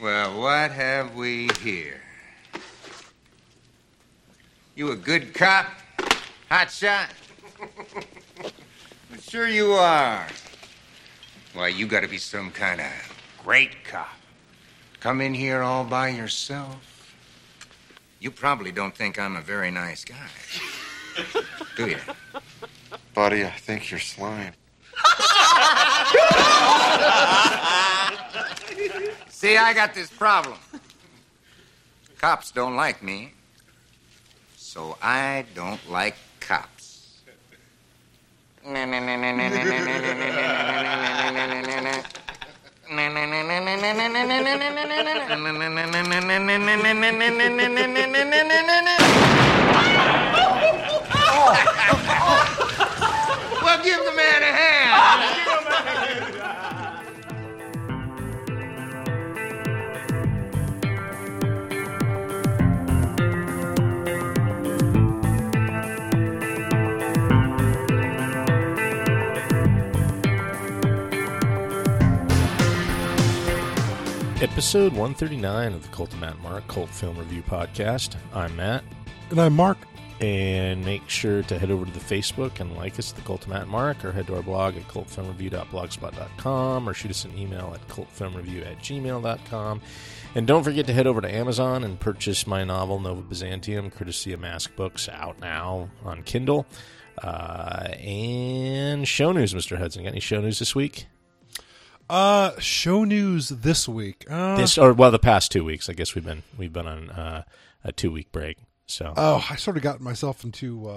Well, what have we here? You a good cop? Hot shot? Sure you are. Why, you gotta be some kind of great cop. Come in here all by yourself. You probably don't think I'm a very nice guy. Do you? Buddy, I think you're slime. See, I got this problem. Cops don't like me, so I don't like cops. Well, give the man a hand. Episode 139 of the Cult of Matt and Mark Cult Film Review Podcast. I'm Matt. And I'm Mark. And make sure to head over to the Facebook and like us at the Cult of Matt and Mark, or head to our blog at cultfilmreview.blogspot.com, or shoot us an email at cultfilmreview@gmail.com. And don't forget to head over to Amazon and purchase my novel Nova Byzantium, courtesy of Mask Books, out now on Kindle. And show news, Mr. Hudson. Got any show news this week? Show news this week. The past 2 weeks. I guess we've been on a 2 week break. So I sort of got myself into.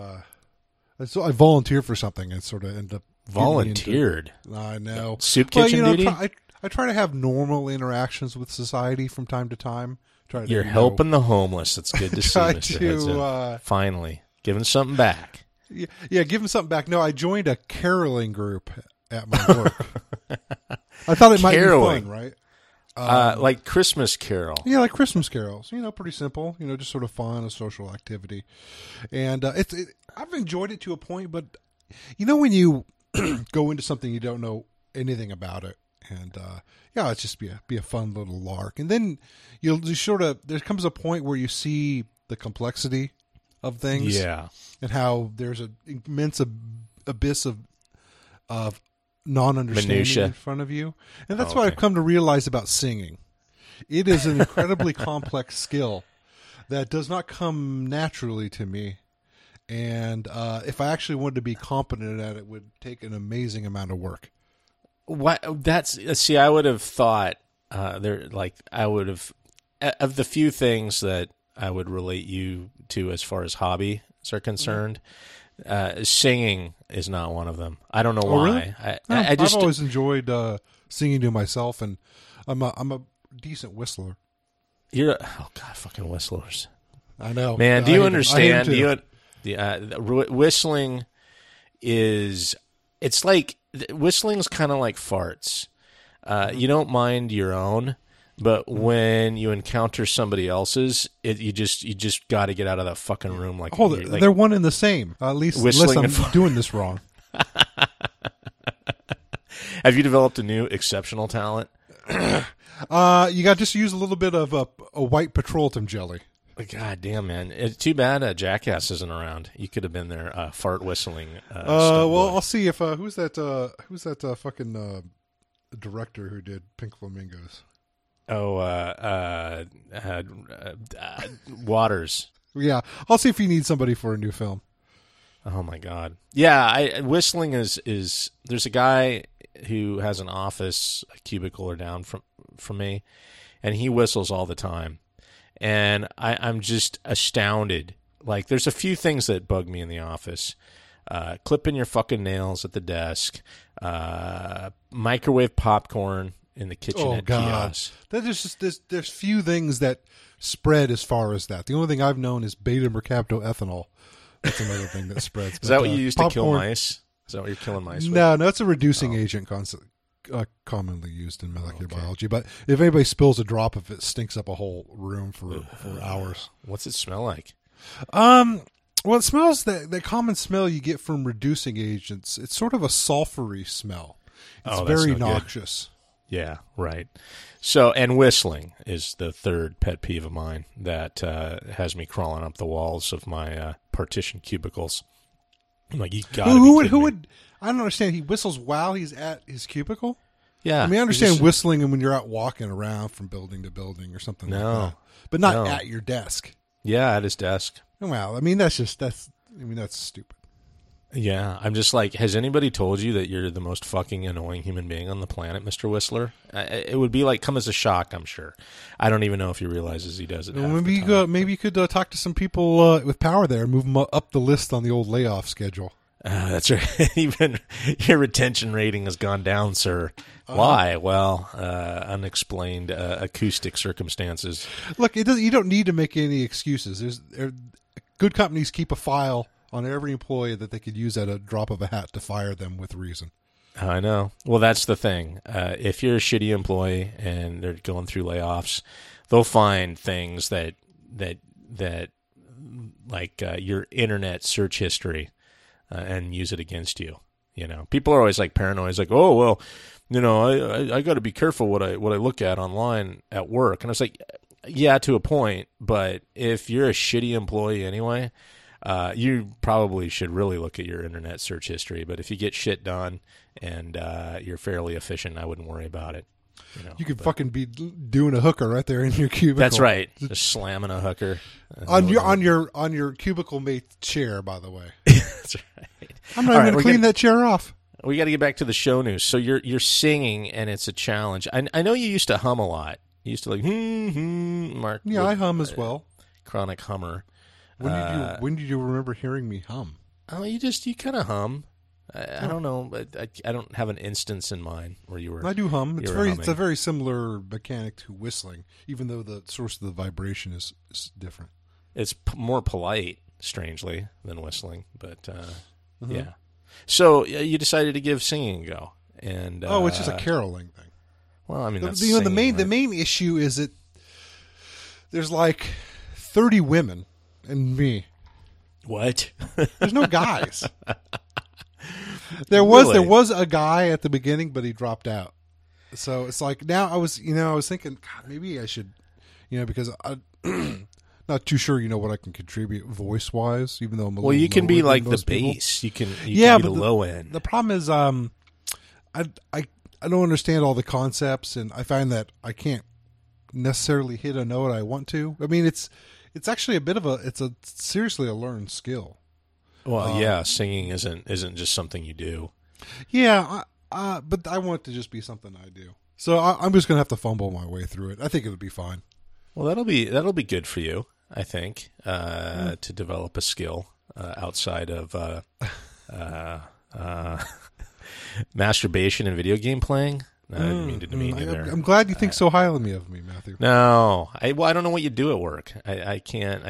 So I volunteered for something and sort of ended up volunteered. I know soup kitchen duty. I try to have normal interactions with society from time to time. You're helping the homeless. It's good to see, Mr. Hudson. Finally, giving something back. Yeah, giving something back. No, I joined a caroling group at my work. I thought it might be fun, right? Like Christmas Carol. Yeah, like Christmas carols. Pretty simple. Just sort of fun, a social activity. And I've enjoyed it to a point, but when you go into something you don't know anything about it, and it's just be a fun little lark. And then you sort of there comes a point where you see the complexity of things, and how there's an immense abyss of non-understanding minutia in front of you. And that's what I've come to realize about singing. It is an incredibly complex skill that does not come naturally to me. And if I actually wanted to be competent at it, would take an amazing amount of work. I would have thought of the few things that I would relate you to as far as hobbies are concerned, singing is not one of them. I don't know why. Really? I've always enjoyed singing to myself, and I'm a decent whistler. Fucking whistlers! I know, man. Do you understand? Whistling is whistling's kind of like farts. You don't mind your own, but when you encounter somebody else's, you just got to get out of that fucking room. They're one and the same. At least unless I'm doing this wrong. Have you developed a new exceptional talent? You got just use a little bit of a white petroleum jelly. God damn, man! It's too bad Jackass isn't around. You could have been there, fart whistling. I'll see if who's that fucking director who did Pink Flamingos. Waters. Yeah, I'll see if you need somebody for a new film. Oh my God! Yeah, whistling is. There's a guy who has an office, a cubicle or down from me, and he whistles all the time, and I'm just astounded. Like, there's a few things that bug me in the office. Clipping your fucking nails at the desk, microwave popcorn in the kitchen at kiosks. There's few things that spread as far as that. The only thing I've known is beta mercaptoethanol. That's another thing that spreads. Is that what you used to kill mice? Is that what you're killing mice with? No, that's a reducing agent commonly used in molecular biology. But if anybody spills a drop of it, stinks up a whole room for hours. What's it smell like? It smells the common smell you get from reducing agents. It's sort of a sulfury smell. It's very noxious. Good. Yeah, right. So, and whistling is the third pet peeve of mine that has me crawling up the walls of my partition cubicles. I'm like, you gotta be kidding me. I don't understand. He whistles while he's at his cubicle? Yeah. I mean, I understand whistling and when you're out walking around from building to building or something like that. But not at your desk. Yeah, at his desk. Well, I mean, that's stupid. Yeah, I'm just like, has anybody told you that you're the most fucking annoying human being on the planet, Mr. Whistler? It would be like, come as a shock, I'm sure. I don't even know if he realizes he does it. Well, maybe you could talk to some people with power there, move them up the list on the old layoff schedule. That's right. Even your retention rating has gone down, sir. Why? Well, unexplained acoustic circumstances. Look, you don't need to make any excuses. Good companies keep a file on every employee that they could use at a drop of a hat to fire them with reason. I know. Well, that's the thing. If you're a shitty employee and they're going through layoffs, they'll find things that like your internet search history and use it against you. You know, people are always like paranoid. It's like, oh well, you know, I got to be careful what I look at online at work. And I was like, yeah, to a point. But if you're a shitty employee anyway. You probably should really look at your internet search history, but if you get shit done and you're fairly efficient, I wouldn't worry about it. You know, you could fucking be doing a hooker right there in your cubicle. That's right, just slamming a hooker on your cubicle mate's chair. By the way, that's right. I'm not going to clean that chair off. We got to get back to the show news. So you're singing, and it's a challenge. I know you used to hum a lot. You used to like Mark. Yeah, I hum as well. Chronic hummer. When did you remember hearing me hum? Oh, you kind of hum. I don't know. I don't have an instance in mind where you were. I do hum. It's a very similar mechanic to whistling, even though the source of the vibration is different. It's more polite, strangely, than whistling. But yeah. So you decided to give singing a go, and it's just a caroling thing. Well, I mean, that's singing, the main issue is that there's like 30 women. And me. What? There's no guys. There was a guy at the beginning, but he dropped out. So it's like now I was thinking, God, maybe I should, because I'm not too sure, what I can contribute voice wise, even though I'm a little. Well, you can be like the bass. People. You can be the low end. The problem is, I don't understand all the concepts, and I find that I can't necessarily hit a note I want to. I mean, it's actually seriously a learned skill. Well, yeah, singing isn't just something you do. Yeah, but I want it to just be something I do. So I'm just going to have to fumble my way through it. I think it'll be fine. Well, that'll be good for you, I think, to develop a skill outside of masturbation and video game playing. I didn't mean to demean you there. I'm glad you think so highly of me, Matthew. No, I don't know what you do at work. I can't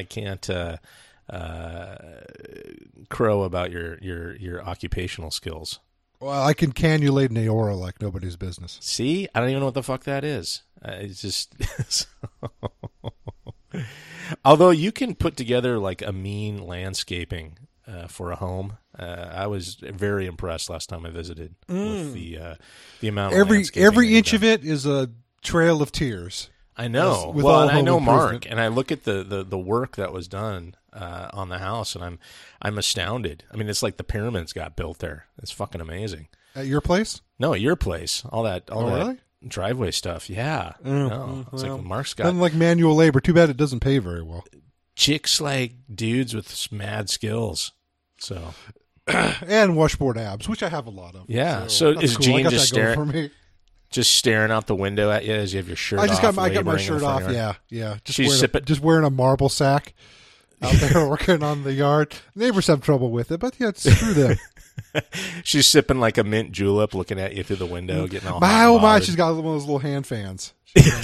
crow about your occupational skills. Well, I can cannulate an aorta like nobody's business. See, I don't even know what the fuck that is. It's just. Although you can put together like a mean landscaping for a home. I was very impressed last time I visited with the amount of every inch of it is a trail of tears. I know. Well, and I know Mark, and I look at the work that was done on the house, and I'm astounded. I mean, it's like the pyramids got built there. It's fucking amazing. At your place? No, at your place. All that really? Driveway stuff. Yeah. No. It's like Mark's got like manual labor. Too bad it doesn't pay very well. Chicks like dudes with mad skills. So. And washboard abs, which I have a lot of. Yeah. So is Gene just staring out the window at you as you have your shirt off? I got my shirt off. Yeah. Yeah. Just wearing a marble sack out there working on the yard. Neighbors have trouble with it, but yeah, screw them. She's sipping like a mint julep, looking at you through the window, getting all hot. Oh my! She's got one of those little hand fans.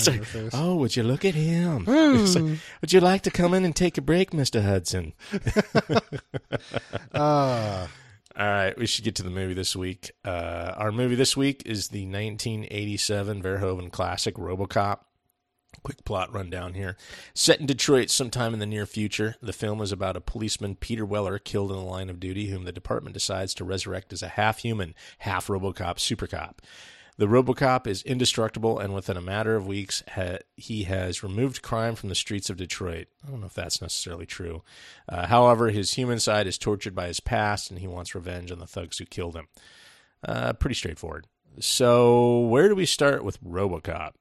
Like, oh, would you look at him? Like, would you like to come in and take a break, Mr. Hudson? All right, we should get to the movie this week. Our movie this week is the 1987 Verhoeven classic RoboCop. Quick plot rundown here. Set in Detroit sometime in the near future, the film is about a policeman, Peter Weller, killed in the line of duty, whom the department decides to resurrect as a half-human, half-RoboCop supercop. The RoboCop is indestructible, and within a matter of weeks, he has removed crime from the streets of Detroit. I don't know if that's necessarily true. However, his human side is tortured by his past, and he wants revenge on the thugs who killed him. Pretty straightforward. So where do we start with RoboCop?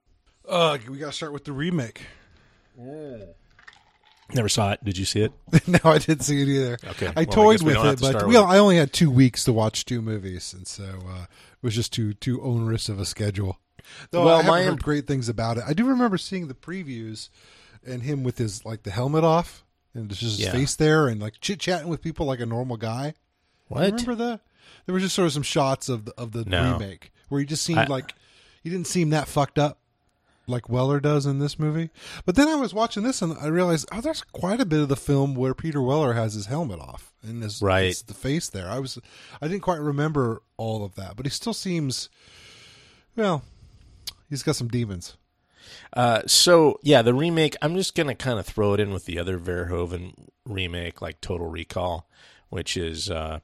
We got to start with the remake. Mm. Never saw it. Did you see it? No, I didn't see it either. Okay. I toyed with it, but I only had 2 weeks to watch two movies, and so it was just too onerous of a schedule. Though I haven't heard great things about it. I do remember seeing the previews and him with his the helmet off and just his face there and chit-chatting with people like a normal guy. What? Remember that? There were just sort of some shots of the remake where he just seemed he didn't seem that fucked up like Weller does in this movie. But then I was watching this and I realized, there's quite a bit of the film where Peter Weller has his helmet off and his the face there. I didn't quite remember all of that, but he still seems, he's got some demons. The remake, I'm just going to kind of throw it in with the other Verhoeven remake, like Total Recall, which is, I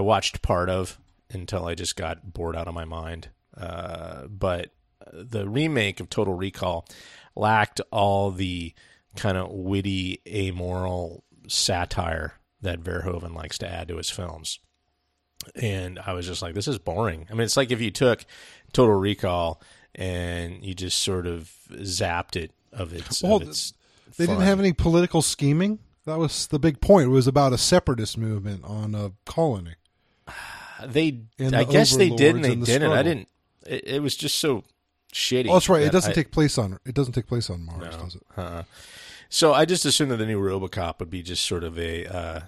watched part of until I just got bored out of my mind. But the remake of Total Recall lacked all the kind of witty, amoral satire that Verhoeven likes to add to his films. And I was just like, this is boring. I mean, it's like if you took Total Recall and you just sort of zapped it of its they fun. Didn't have any political scheming. That was the big point. It was about a separatist movement on a colony. I guess they did and they didn't. Struggle. It was just so shitty. Oh, that's right. It doesn't take place on Mars, does it? Uh-uh. So I just assumed that the new RoboCop would be just sort of a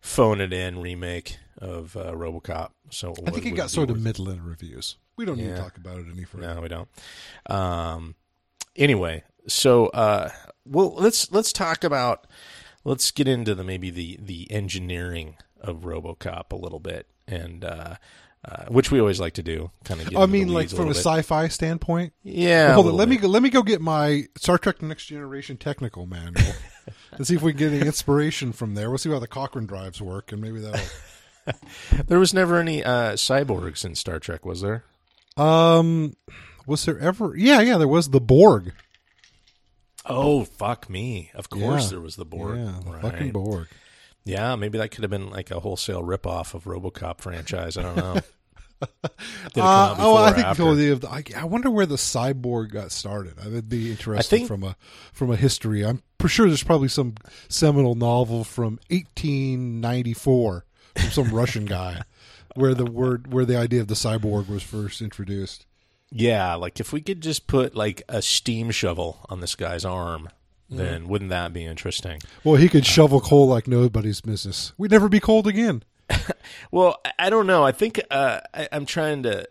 phone it in remake of RoboCop. So I think it got sort of middling reviews. We don't need to talk about it any further. No, we don't. Anyway, so let's get into the engineering of RoboCop a little bit and. Which we always like to do, kind of. I mean, like from a sci-fi standpoint. Yeah. Hold on, let me go get my Star Trek Next Generation technical manual and see if we can get any inspiration from there. We'll see how the Cochrane drives work, and maybe that'll. There was never any cyborgs in Star Trek, was there? Was there ever? Yeah, there was the Borg. Oh fuck me! Of course, there was the Borg. Yeah, the fucking Borg. Yeah, maybe that could have been like a wholesale ripoff of RoboCop franchise. I don't know. I wonder where the cyborg got started. That'd be interesting from a history. I'm for sure there's probably some seminal novel from 1894 from some Russian guy where the idea of the cyborg was first introduced. Yeah, like if we could just put like a steam shovel on this guy's arm. Then wouldn't that be interesting? Well, he could shovel coal like nobody's business. We'd never be cold again. Well, I don't know. I think I'm trying to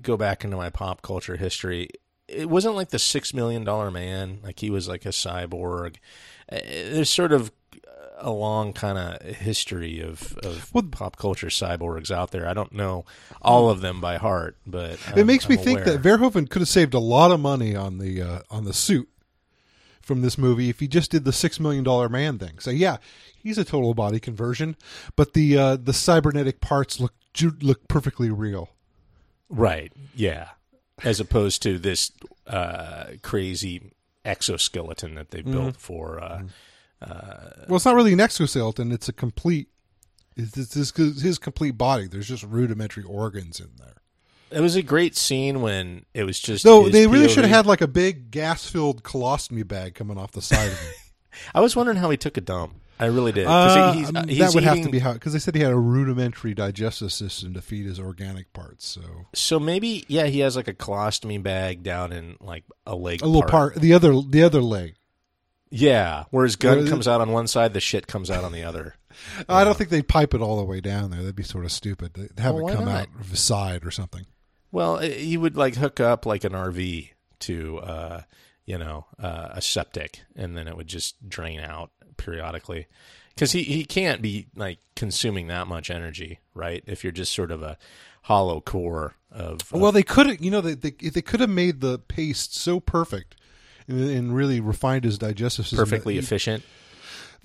go back into my pop culture history. It wasn't like the $6 Million Man. Like he was like a cyborg. There's sort of a long kind of history of pop culture cyborgs out there. I don't know all of them by heart, but it makes me think that Verhoeven could have saved a lot of money on the suit from this movie if he just did the $6 Million Man thing. So yeah, he's a total body conversion, but the cybernetic parts look perfectly real. Right. Yeah. As opposed to this crazy exoskeleton that they built for well, it's not really an exoskeleton, it's a complete his complete body. There's just rudimentary organs in there. It was a great scene when it was just. No, they really should have had like a big gas-filled colostomy bag coming off the side of it. I was wondering how he took a dump. I really did. That would have to be how, because they said he had a rudimentary digestive system to feed his organic parts. So maybe he has like a colostomy bag down in like a leg, a little part, the other leg. Yeah, where his gun comes out on one side, the shit comes out on the other. I don't think they'd pipe it all the way down there. That'd be sort of stupid. They'd have it come out of the side or something. Well, he would like hook up like an RV to, a septic, and then it would just drain out periodically. Because he can't be like consuming that much energy, right? If you're just sort of a hollow core of. Well, they couldn't. They could have made the paste so perfect, and really refined his digestive system perfectly efficient.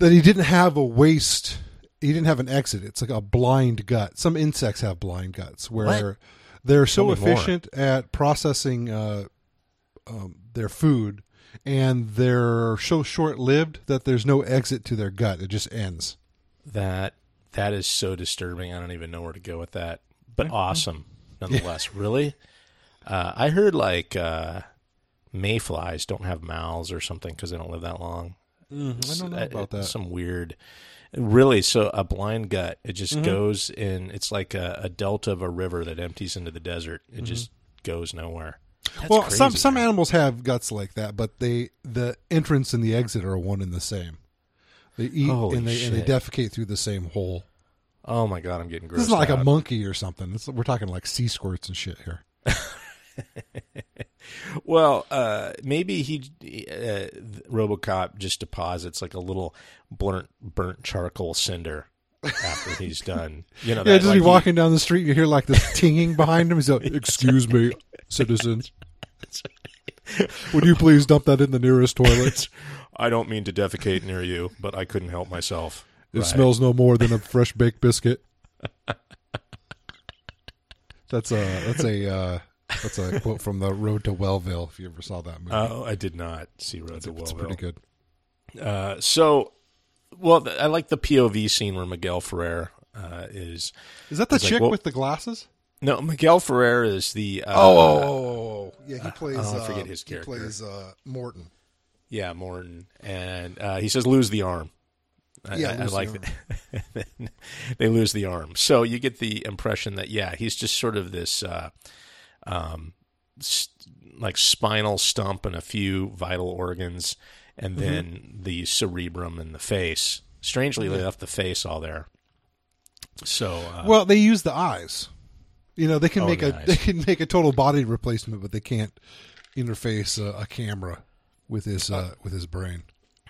That he didn't have a waste. He didn't have an exit. It's like a blind gut. Some insects have blind guts where. What? They're so efficient at processing their food, and they're so short-lived that there's no exit to their gut. It just ends. That is so disturbing. I don't even know where to go with that. But awesome, nonetheless. Yeah. Really? I heard like mayflies don't have mouths or something because they don't live that long. Mm-hmm. I don't know about that. Some weird... Really, so a blind gut, it just goes in, it's like a delta of a river that empties into the desert. It just goes nowhere. That's well, crazy, some animals have guts like that, but the entrance and the exit are one and the same. They eat and they defecate through the same hole. Oh my God, I'm getting grossed out. This is not like a monkey or something. We're talking like sea squirts and shit here. Well, maybe RoboCop just deposits like a little burnt charcoal cinder after he's done. You know, just be walking down the street, you hear like this tinging behind him. He's like, "Excuse me, citizens, would you please dump that in the nearest toilet? I don't mean to defecate near you, but I couldn't help myself. It smells no more than a fresh baked biscuit." That's a quote from the Road to Wellville, if you ever saw that movie. Oh, I did not see Road to Wellville. It's pretty good. I like the POV scene where Miguel Ferrer is... Is that the chick with the glasses? No, Miguel Ferrer is the... he plays... I forget his character. He plays Morton. Yeah, Morton. And he says, lose the arm. I like that. They lose the arm. So you get the impression that, he's just sort of this... like spinal stump and a few vital organs, and then the cerebrum and the face. Strangely, they left the face all there. So, they use the eyes. You know, they can make a total body replacement, but they can't interface a camera with his brain.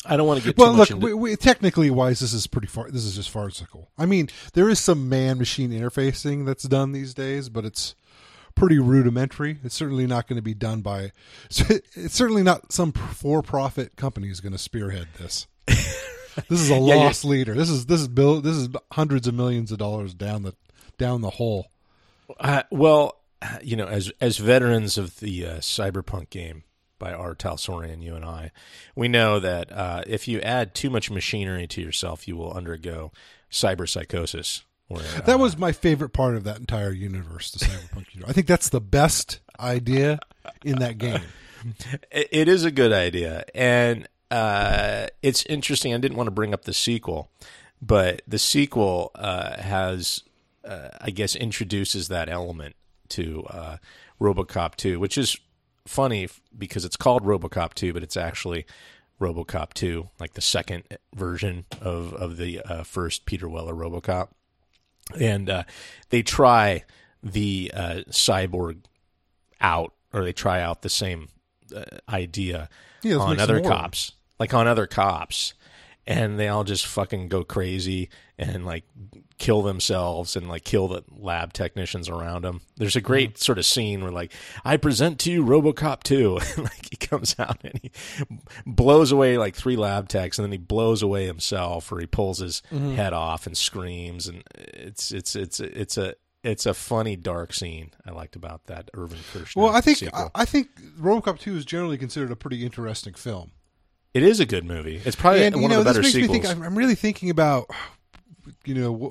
I don't want to get too much into... Technically wise, this is pretty far. This is just farcical. I mean, there is some man-machine interfacing that's done these days, but it's pretty rudimentary. It's certainly not going to be done by... It's certainly not some for-profit company is going to spearhead this. This is a lost leader. This is hundreds of millions of dollars down the hole. As veterans of the Cyberpunk game by R. Talsorian, you and I, we know that if you add too much machinery to yourself, you will undergo cyberpsychosis. That was my favorite part of that entire universe, the Cyberpunk universe. I think that's the best idea in that game. It is a good idea, and it's interesting. I didn't want to bring up the sequel, but the sequel introduces that element to RoboCop 2, which is funny because it's called RoboCop 2, but it's actually RoboCop 2, like the second version of the first Peter Weller RoboCop. And they try the cyborg out, or they try out the same idea on other cops, and they all just fucking go crazy and like kill themselves and like kill the lab technicians around them. There's a great sort of scene where like, I present to you RoboCop 2, and like he comes out and he blows away like three lab techs, and then he blows away himself, or he pulls his head off and screams, and it's a funny dark scene. I liked about that Irvin Kershner. Well, I think RoboCop 2 is generally considered a pretty interesting film. It is a good movie. It's probably one of the better sequels. I'm really thinking about,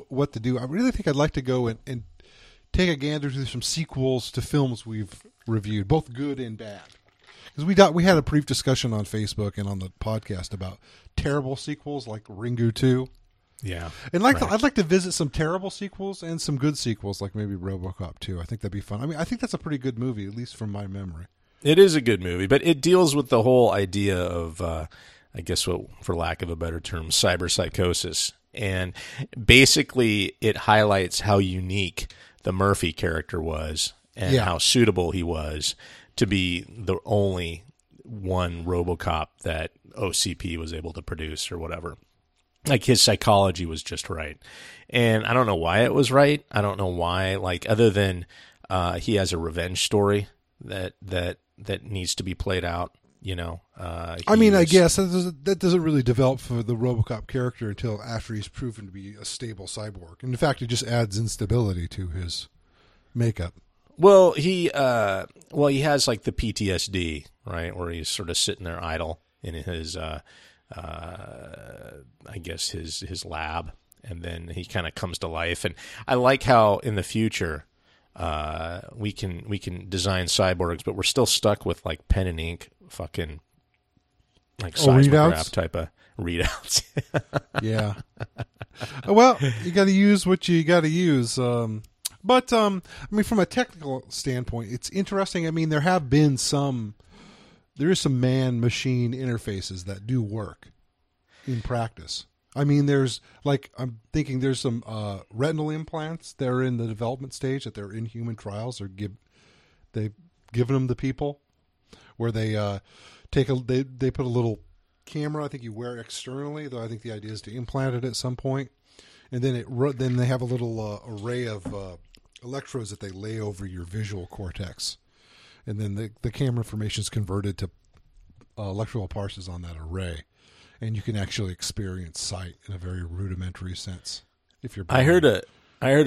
what to do. I really think I'd like to go and take a gander through some sequels to films we've reviewed, both good and bad. Because we had a brief discussion on Facebook and on the podcast about terrible sequels like Ringu 2. Yeah. And I'd like to visit some terrible sequels and some good sequels, like maybe RoboCop 2. I think that'd be fun. I mean, I think that's a pretty good movie, at least from my memory. It is a good movie, but it deals with the whole idea of, for lack of a better term, cyberpsychosis. And basically, it highlights how unique the Murphy character was and how suitable he was to be the only one RoboCop that OCP was able to produce or whatever. Like, his psychology was just right. And I don't know why it was right. I don't know why, other than he has a revenge story that needs to be played out, I guess that doesn't really develop for the RoboCop character until after he's proven to be a stable cyborg. And in fact, it just adds instability to his makeup. Well, he has like the PTSD, right, where he's sort of sitting there idle in his, I guess his lab, and then he kind of comes to life. And I like how in the future we can design cyborgs, but we're still stuck with like pen and ink, fucking like seismograph type of readouts. Yeah. Well, you got to use what you got to use. But I mean, from a technical standpoint, it's interesting. I mean, there is some man-machine interfaces that do work in practice. I mean, there's some retinal implants that are in the development stage that they're in human trials, or they've given them to people where they they put a little camera. I think you wear it externally, though. I think the idea is to implant it at some point, and then then they have a little array of electrodes that they lay over your visual cortex. And then the camera information is converted to electrical parses on that array, and you can actually experience sight in a very rudimentary sense. If you're, I heard a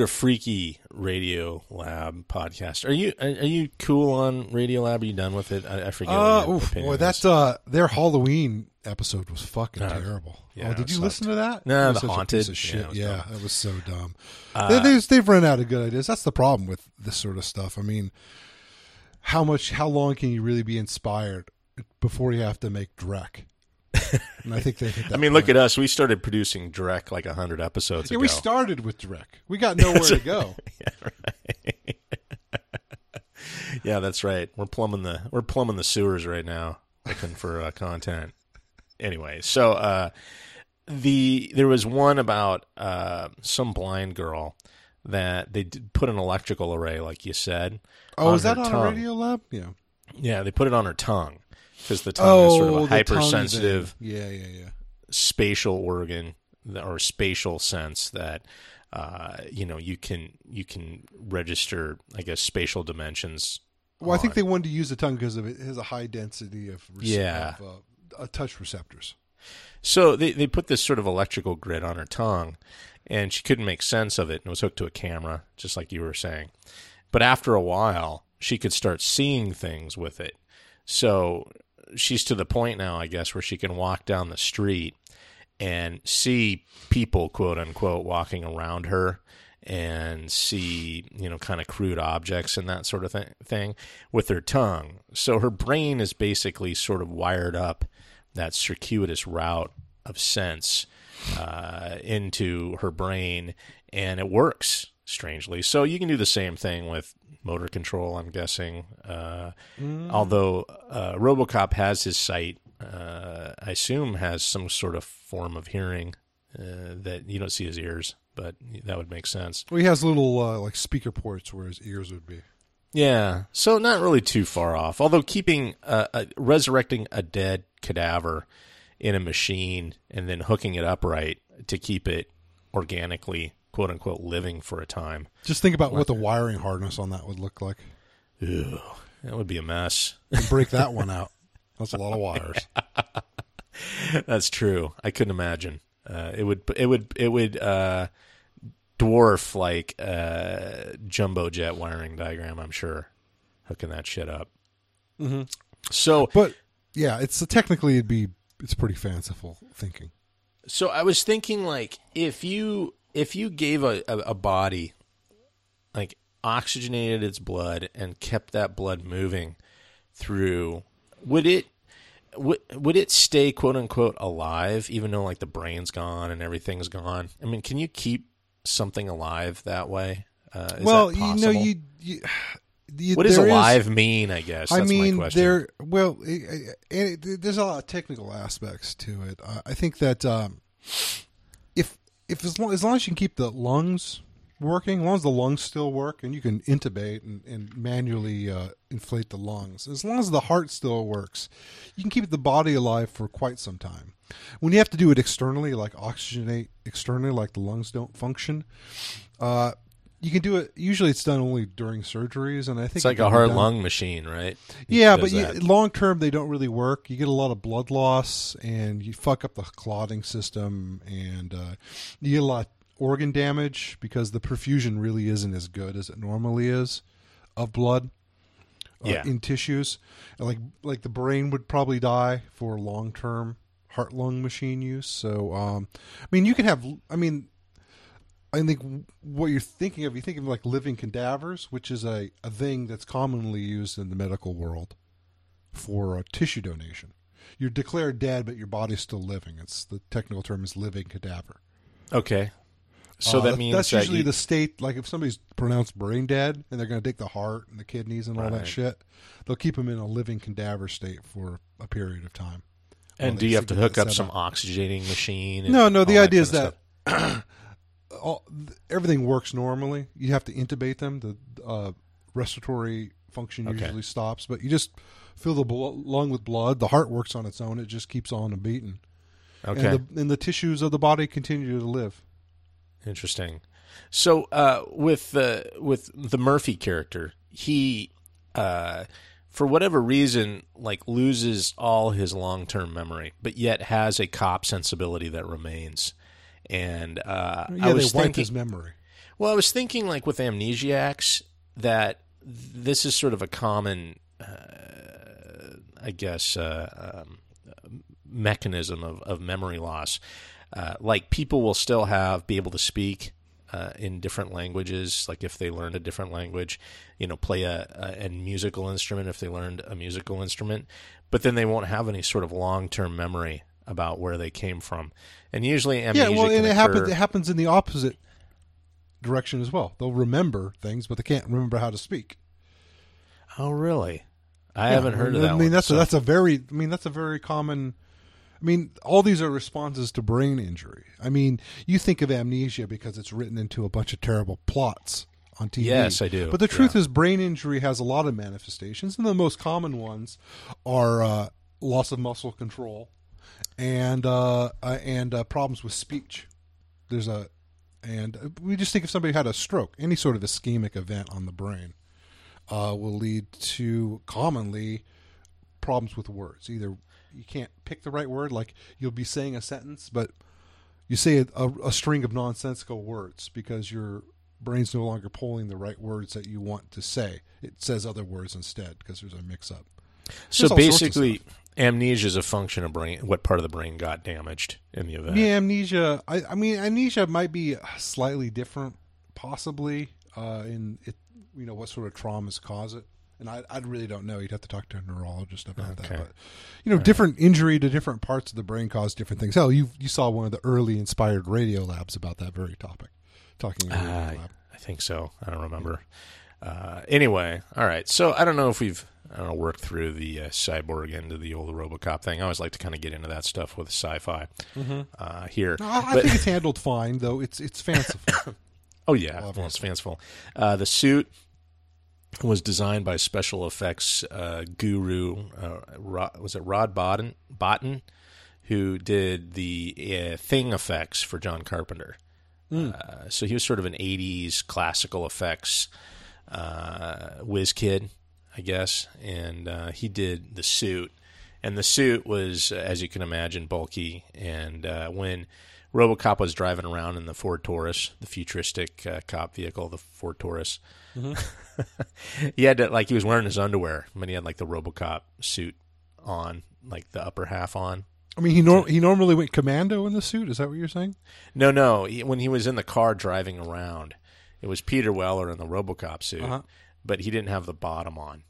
freaky Radio Lab podcast. Are you cool on Radio Lab? Are you done with it? I forget. Their Halloween episode was fucking terrible. Yeah, did you listen to that? No, the haunted shit. Yeah, that was so dumb. They've run out of good ideas. That's the problem with this sort of stuff. I mean, how long can you really be inspired before you have to make Drek? And I think they hit that. I mean, look at us. We started producing Drek like 100 episodes ago. Yeah, we started with Drek. We got nowhere to go. Yeah, right. Yeah, that's right. We're plumbing the sewers right now, looking for content. Anyway, so there was one about some blind girl that they put an electrical array, like you said. Oh, is that on a Radio Lab? Yeah. Yeah, they put it on her tongue because the tongue is sort of a hypersensitive spatial organ or spatial sense that, you can register, I guess, spatial dimensions. Well, I think they wanted to use the tongue because it has a high density of touch receptors. So they put this sort of electrical grid on her tongue, and she couldn't make sense of it, and was hooked to a camera, just like you were saying. But after a while, she could start seeing things with it. So she's to the point now, I guess, where she can walk down the street and see people, quote unquote, walking around her, and see, kind of crude objects and that sort of thing with her tongue. So her brain is basically sort of wired up that circuitous route of sense into her brain, and it works. Strangely, so you can do the same thing with motor control, I'm guessing. Although RoboCop has his sight, I assume has some sort of form of hearing that you don't see his ears, but that would make sense. Well, he has little like speaker ports where his ears would be. Yeah, so not really too far off. Although keeping resurrecting a dead cadaver in a machine and then hooking it upright to keep it organically, quote unquote, living for a time. Just think about what the wiring harness on that would look like. Ew, that would be a mess. Break that one out. That's a lot of wires. That's true. I couldn't imagine. It would dwarf like jumbo jet wiring diagram, I'm sure, hooking that shit up. Mm-hmm. So, but yeah, it's pretty fanciful thinking. So I was thinking, like, if you gave a body, like, oxygenated its blood and kept that blood moving through, would it stay, quote unquote, alive, even though, like, the brain's gone and everything's gone? I mean, can you keep something alive that way? Is that possible? What does alive mean, I guess? That's my question. There's a lot of technical aspects to it. I think that as long as you can keep the lungs working, as long as the lungs still work, and you can intubate and manually inflate the lungs, as long as the heart still works, you can keep the body alive for quite some time. When you have to do it externally, like oxygenate externally, like the lungs don't function, you can do it. Usually it's done only during surgeries, and I think it's like a hard lung machine, right? Yeah, but long term they don't really work. You get a lot of blood loss, and you fuck up the clotting system, and you get a lot of organ damage because the perfusion really isn't as good as it normally is. of blood in tissues. And like the brain would probably die for long-term heart-lung machine use. So, I think what you're thinking of, you think of like living cadavers, which is a thing that's commonly used in the medical world for a tissue donation. You're declared dead, but your body's still living. It's the technical term is living cadaver. Okay. So that means that's usually the state, like if somebody's pronounced brain dead and they're going to take the heart and the kidneys and all that shit, they'll keep them in a living cadaver state for a period of time. And do you have to hook up some oxygenating machine? No. The idea is that everything works normally. You have to intubate them. The respiratory function usually stops, but you just fill the lung with blood. The heart works on its own. It just keeps on beating. Okay. And the tissues of the body continue to live. Interesting. So with the Murphy character, he for whatever reason loses all his long-term memory, but yet has a cop sensibility that remains. And they wipe his memory. Well, I was thinking with amnesiacs that this is sort of a common mechanism of memory loss. People will still be able to speak in different languages, if they learned a different language, play a musical instrument if they learned a musical instrument, but then they won't have any sort of long-term memory about where they came from. And usually amnesia it happens in the opposite direction as well. They'll remember things, but they can't remember how to speak. Oh, really? I haven't heard of that. That's a very common. All these are responses to brain injury. You think of amnesia because it's written into a bunch of terrible plots on TV. Yes, I do. But the truth is brain injury has a lot of manifestations, and the most common ones are loss of muscle control and problems with speech. And we just think if somebody had a stroke, any sort of ischemic event on the brain will lead to commonly problems with words, either you can't pick the right word. You'll be saying a sentence, but you say a string of nonsensical words because your brain's no longer pulling the right words that you want to say. It says other words instead because there's a mix-up. So basically, amnesia is a function of brain. What part of the brain got damaged in the event? Yeah, amnesia. Amnesia might be slightly different, possibly, in it. What sort of traumas cause it. And I really don't know. You'd have to talk to a neurologist about that. But, different injury to different parts of the brain cause different things. Hell, you saw one of the early inspired Radio Labs about that very topic. Talking about Radio Lab. I think so. I don't remember. Anyway, all right. So I don't know if we've worked through the cyborg end of the old RoboCop thing. I always like to kind of get into that stuff with sci-fi here. No, I think it's handled fine, though. It's fanciful. Oh, yeah. Well, it's fanciful. The suit was designed by special effects guru, was it Rod Bottin, who did the Thing effects for John Carpenter. So he was sort of an 80s classical effects whiz kid, I guess, and he did the suit. And the suit was, as you can imagine, bulky, and when RoboCop was driving around in the Ford Taurus, the futuristic cop vehicle, the Ford Taurus. Mm-hmm. He was wearing his underwear, but he had the RoboCop suit on, the upper half on. He normally went commando in the suit. Is that what you're saying? No. When he was in the car driving around, it was Peter Weller in the RoboCop suit, but he didn't have the bottom on.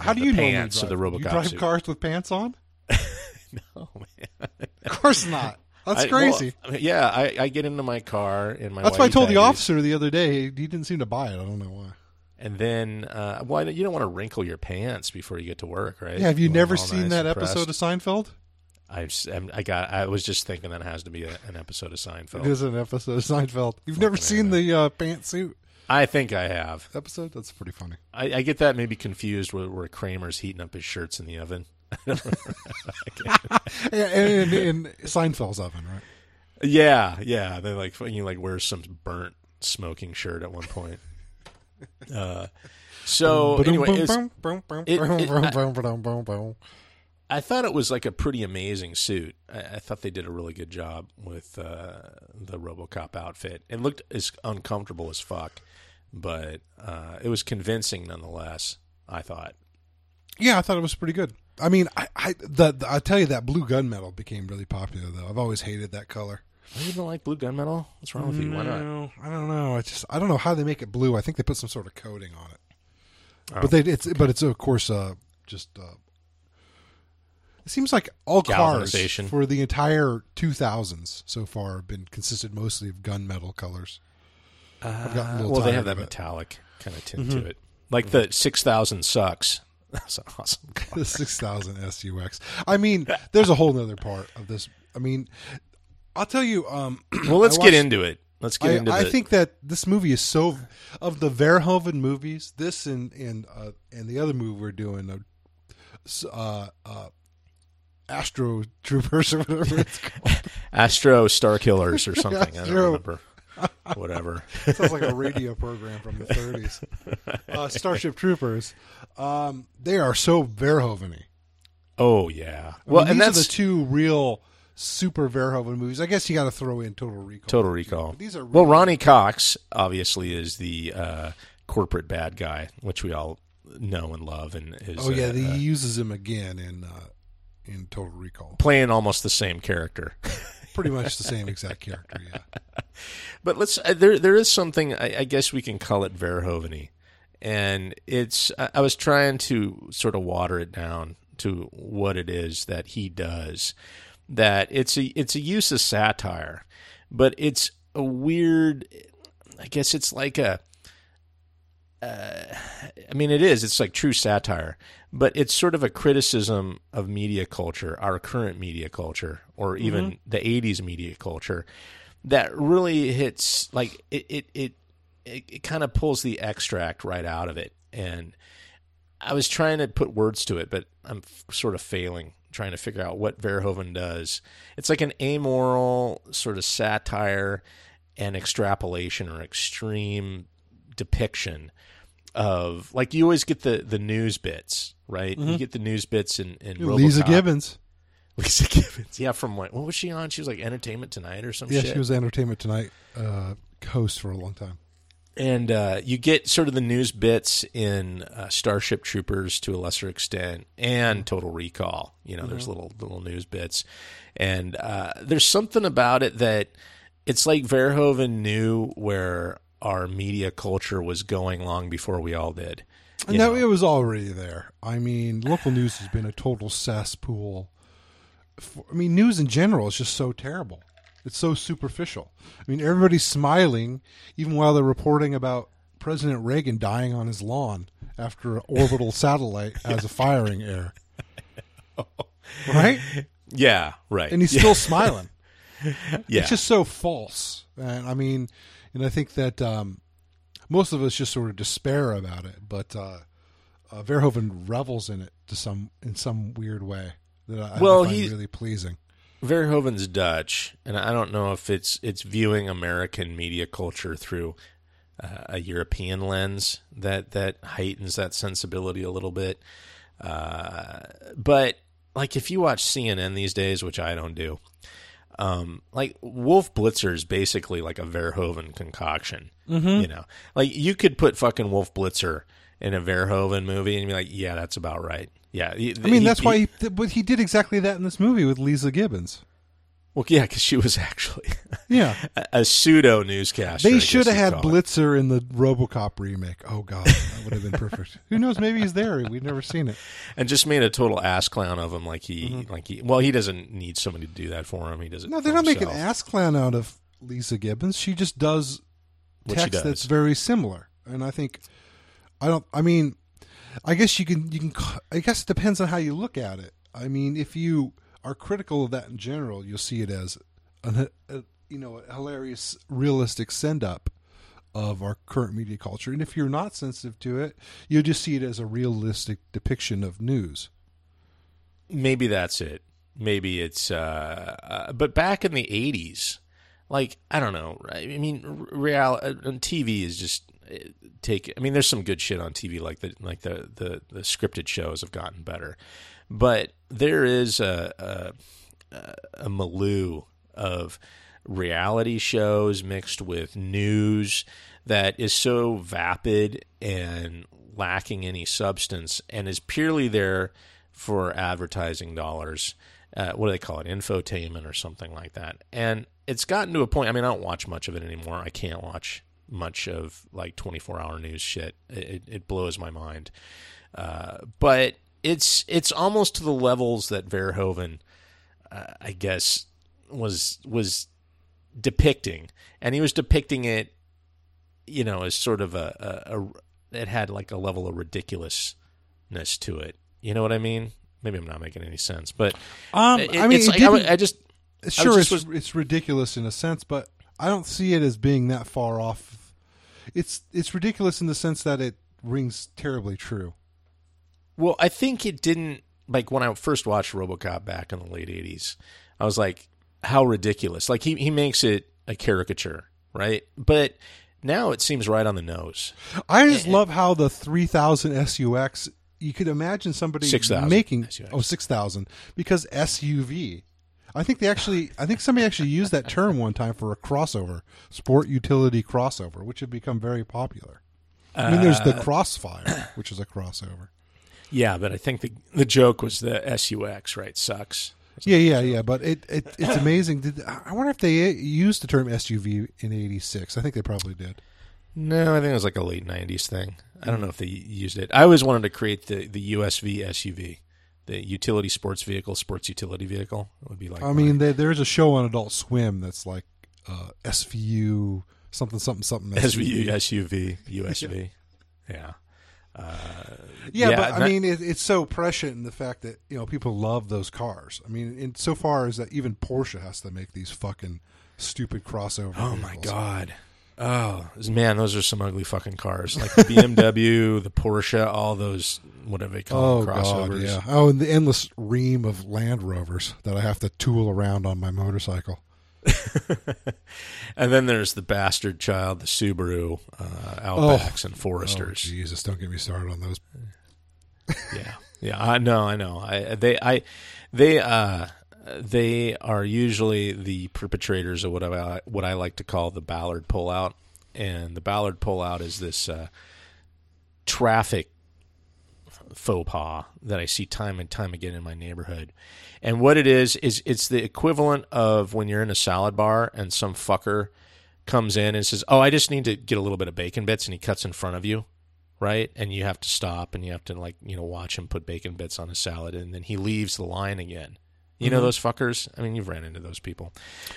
How do you pants normally drive? Of the RoboCop suit. Cars with pants on? No, man. Of course not. That's crazy. I get into my car and my. That's why I told the officer the other day. He didn't seem to buy it. I don't know why. And then, you don't want to wrinkle your pants before you get to work, right? Yeah. Have you never seen that episode of Seinfeld? I was just thinking that has to be an episode of Seinfeld. It is an episode of Seidenfeld. You've never seen the pantsuit? I think I have. Episode? That's pretty funny. I get that maybe confused where Kramer's heating up his shirts in the oven. In Seinfeld's oven, right? Yeah. They wears some burnt smoking shirt at one point. So anyway, I thought it was a pretty amazing suit. I thought they did a really good job with the RoboCop outfit. It looked as uncomfortable as fuck But it was convincing nonetheless, I thought. Yeah, I thought it was pretty good. I mean, I tell you, that blue gunmetal became really popular, though. I've always hated that color. You don't like blue gunmetal? What's wrong with you? Why not? I don't know. I don't know how they make it blue. I think they put some sort of coating on it. Oh. But it's of course just. It seems like all cars for the entire 2000s so far have been consisted mostly of gunmetal colors. Well, they have that metallic kind of tint to it, like the 6000 sucks. That's an awesome car. The 6000 SUX. I mean, there's a whole other part of this. I mean, I'll tell you. Well, let's get into it. Let's get into it. I think that this movie is so of the Verhoeven movies. This and the other movie we're doing, Astro Troopers or whatever it's called, Astro Star Killers or something. I don't remember. Whatever. Sounds like a radio program from the 30s. Starship Troopers. They are so Verhoeven-y. Oh, yeah. These are the two real super Verhoeven movies. I guess you got to throw in Total Recall. Total Recall. These are really Ronnie Cox, obviously, is the corporate bad guy, which we all know and love. And is, he uses him again in Total Recall. Playing almost the same character. Pretty much the same exact character, yeah. But there is something, I guess we can call it Verhoeven-y. And I was trying to sort of water it down to what it is that he does. That it's a use of satire, but it's a weird, I guess it's like it is. It's like true satire, but it's sort of a criticism of media culture, our current media culture, or even the 80s media culture, that really hits, like, it kind of pulls the extract right out of it. And I was trying to put words to it, but I'm sort of failing, trying to figure out what Verhoeven does. It's like an amoral sort of satire and extrapolation or extreme depiction of, like, you always get the news bits, right? You get the news bits in RoboCop. Lisa Gibbons. Yeah, from what was she on? She was like Entertainment Tonight or some shit. Yeah, she was Entertainment Tonight host for a long time. And you get sort of the news bits in Starship Troopers to a lesser extent, and Total Recall. You know, there's little news bits. And there's something about it that it's like Verhoeven knew where our media culture was going long before we all did. No, it was already there. I mean, local news has been a total cesspool. News in general is just so terrible. It's so superficial. I mean, everybody's smiling, even while they're reporting about President Reagan dying on his lawn after an orbital satellite has a firing error. Right? Yeah, right. And he's still smiling. Yeah. It's just so false. And I think that most of us just sort of despair about it, but Verhoeven revels in it in some weird way that I find really pleasing. Verhoeven's Dutch, and I don't know if it's viewing American media culture through a European lens that heightens that sensibility a little bit. But like if you watch CNN these days, which I don't do. Like Wolf Blitzer is basically like a Verhoeven concoction, you know, like you could put fucking Wolf Blitzer in a Verhoeven movie and be like, yeah, that's about right. Yeah. He did exactly that in this movie with Lisa Gibbons. Well, yeah, cause she was actually a pseudo newscaster. They should have had Blitzer in the RoboCop remake. Oh God, that would have been perfect. Who knows? Maybe he's there. We've never seen it. And just made a total ass clown of him. Like he doesn't need somebody to do that for him. He doesn't. No, they don't make an ass clown out of Lisa Gibbons. She just does text that's very similar. And I think, I guess it depends on how you look at it. I mean, if you are critical of that in general, you'll see it as a hilarious, realistic send-up of our current media culture. And if you're not sensitive to it, you'll just see it as a realistic depiction of news. Maybe that's it. Maybe it's... but back in the 80s, like, I don't know. Right? I mean, TV is just... there's some good shit on TV, like the scripted shows have gotten better. But there is a milieu of reality shows mixed with news that is so vapid and lacking any substance and is purely there for advertising dollars. What do they call it? Infotainment or something like that. And it's gotten to a point, I mean, I don't watch much of it anymore. I can't watch much of like 24-hour news shit. It blows my mind. But it's almost to the levels that Verhoeven, I guess, was depicting. And he was depicting it, you know, as sort of it had like a level of ridiculousness to it. You know what I mean? Maybe I'm not making any sense, but it's ridiculous in a sense, but I don't see it as being that far off. It's ridiculous in the sense that it rings terribly true. Well, I think it didn't, like when I first watched RoboCop back in the late 80s, I was like, how ridiculous. Like he makes it a caricature, right? But now it seems right on the nose. I just love how the 3000 SUX, you could imagine somebody 6,000 making SUX. Oh, 6,000 because SUV. I think somebody actually used that term one time for a crossover, sport utility crossover, which had become very popular. I mean, there's the Crossfire, which is a crossover. Yeah, but I think the joke was the SUX, right? Sucks. Yeah. But it's amazing. I wonder if they used the term SUV in '86. I think they probably did. No, I think it was like a late '90s thing. I don't know if they used it. I always wanted to create the USV SUV, the utility sports utility vehicle. It would be like. I mean, there's a show on Adult Swim that's like SVU something SVU SUV USV. Yeah. But I mean, it's so prescient in the fact that, you know, people love those cars. I mean, in so far as that even Porsche has to make these fucking stupid crossover. Oh, vehicles. My God. Oh, man, those are some ugly fucking cars. Like the BMW, the Porsche, all those, whatever they call them, crossovers. God, yeah. Oh, and the endless ream of Land Rovers that I have to tool around on my motorcycle. And then there's the bastard child, the Subaru, Outbacks and Foresters. Oh, Jesus, don't get me started on those. Yeah. I know. They are usually the perpetrators of what I like to call the Ballard pullout, and the Ballard pullout is this traffic faux pas that I see time and time again in my neighborhood. And what it is it's the equivalent of when you're in a salad bar and some fucker comes in and says, oh, I just need to get a little bit of bacon bits, and he cuts in front of you, right? And you have to stop and you have to, like, you know, watch him put bacon bits on a salad, and then he leaves the line again. You know those fuckers? I mean, you've ran into those people.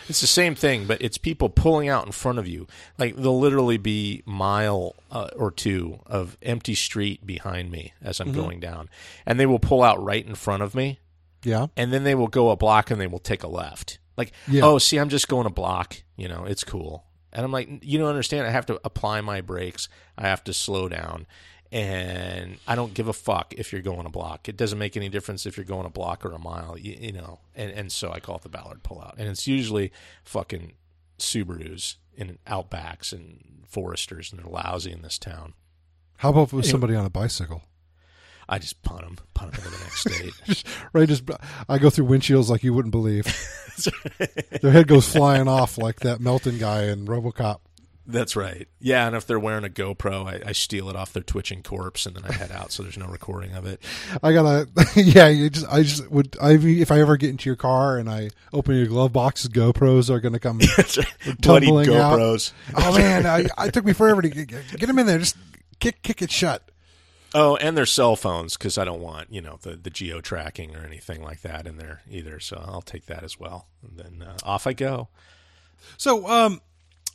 It's the same thing, but it's people pulling out in front of you. Like, there'll literally be mile or two of empty street behind me as I'm going down. And they will pull out right in front of me. Yeah. And then they will go a block and they will take a left. Like, I'm just going a block. You know, it's cool. And I'm like, you don't understand. I have to apply my brakes. I have to slow down. And I don't give a fuck if you're going a block. It doesn't make any difference if you're going a block or a mile, you know. And so I call it the Ballard pullout. And it's usually fucking Subarus and Outbacks and Foresters, and they're lousy in this town. How about if it was somebody on a bicycle? I just punt them to the next state. I go through windshields like you wouldn't believe. Their head goes flying off like that Melton guy in RoboCop. That's right. Yeah, and if they're wearing a GoPro, I steal it off their twitching corpse, and then I head out, so there's no recording of it. If I ever get into your car and I open your glove box, GoPros are going to come tumbling GoPros. Out. Oh man, it took me forever to get them in there. Just kick it shut. Oh, and their cell phones, because I don't want, you know, the geo tracking or anything like that in there either. So I'll take that as well, and then off I go. So,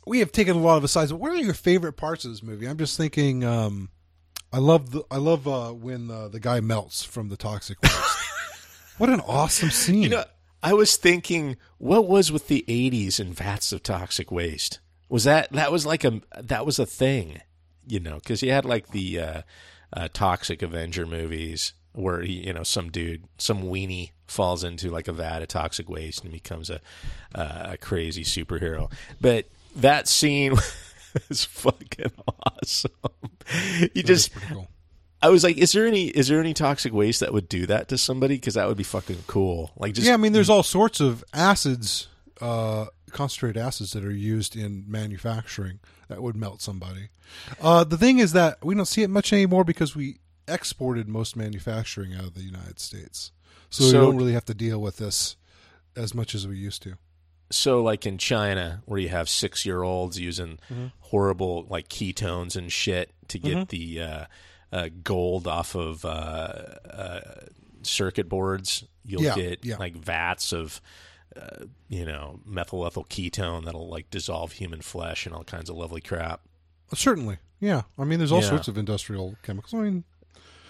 we have taken a lot of asides, but what are your favorite parts of this movie? I'm just thinking, I love when the guy melts from the toxic waste. What an awesome scene. You know, I was thinking, what was with the 80s and vats of toxic waste? Was that was a thing, you know, because you had like the Toxic Avenger movies where he, you know, some weenie falls into like a vat of toxic waste and becomes a crazy superhero. But that scene is fucking awesome. Cool. I was like, is there any toxic waste that would do that to somebody? Because that would be fucking cool. Like, I mean, there's all sorts of acids concentrated acids that are used in manufacturing that would melt somebody. The thing is that we don't see it much anymore because we exported most manufacturing out of the United States. So we don't really have to deal with this as much as we used to. So like in China where you have 6-year-olds using horrible like ketones and shit to get the gold off of circuit boards, you'll get like vats of methyl ethyl ketone that'll like dissolve human flesh and all kinds of lovely crap. Certainly. Yeah. I mean, there's all sorts of industrial chemicals. I mean,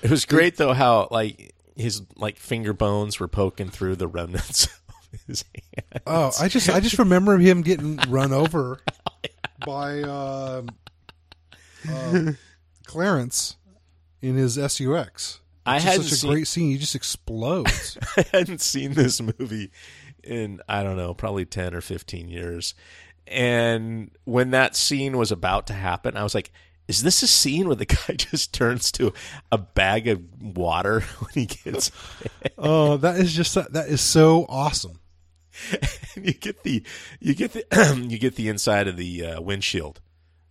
it was great though how like his like finger bones were poking through the remnants of his hands. Oh, I just remember him getting run over by Clarence in his SUX. It's great scene. He just explodes. I hadn't seen this movie in, I don't know, probably 10 or 15 years. And when that scene was about to happen, I was like, is this a scene where the guy just turns to a bag of water when he gets it? Oh, that is so awesome. And you get the inside of the windshield.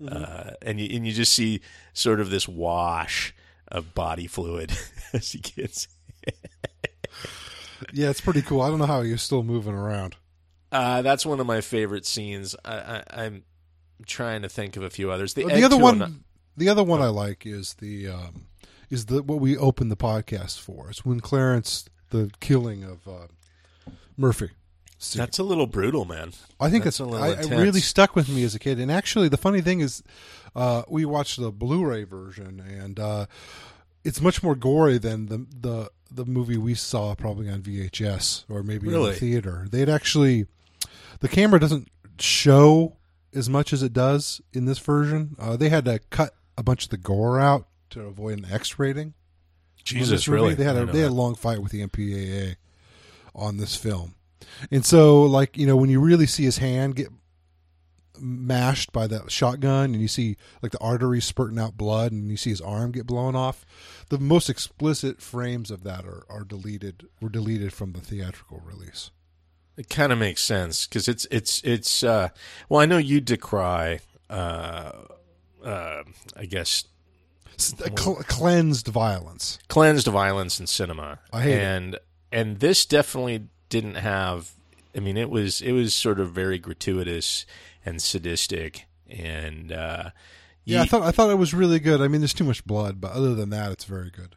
And you just see sort of this wash of body fluid as he gets hit. Yeah, it's pretty cool. I don't know how you're still moving around. That's one of my favorite scenes. I'm trying to think of a few others. The other one I like is the what we opened the podcast for. It's when Clarence, the killing of Murphy. Scene. That's a little brutal, man. I think that's it really stuck with me as a kid. And actually, the funny thing is, we watched the Blu-ray version, and it's much more gory than the movie we saw probably on VHS or maybe in the theater. They'd actually, the camera doesn't show as much as it does in this version. They had to cut a bunch of the gore out to avoid an X rating. Jesus, really? They had a long fight with the MPAA on this film. And so like, you know, when you really see his hand get mashed by that shotgun and you see like the arteries spurting out blood and you see his arm get blown off, the most explicit frames of that were deleted from the theatrical release. It kind of makes sense because it's well, I know you decry I guess cleansed violence in cinema. I hate it. And this definitely didn't have, I mean, it was sort of very gratuitous and sadistic, and I thought it was really good. I mean, there's too much blood, but other than that, it's very good.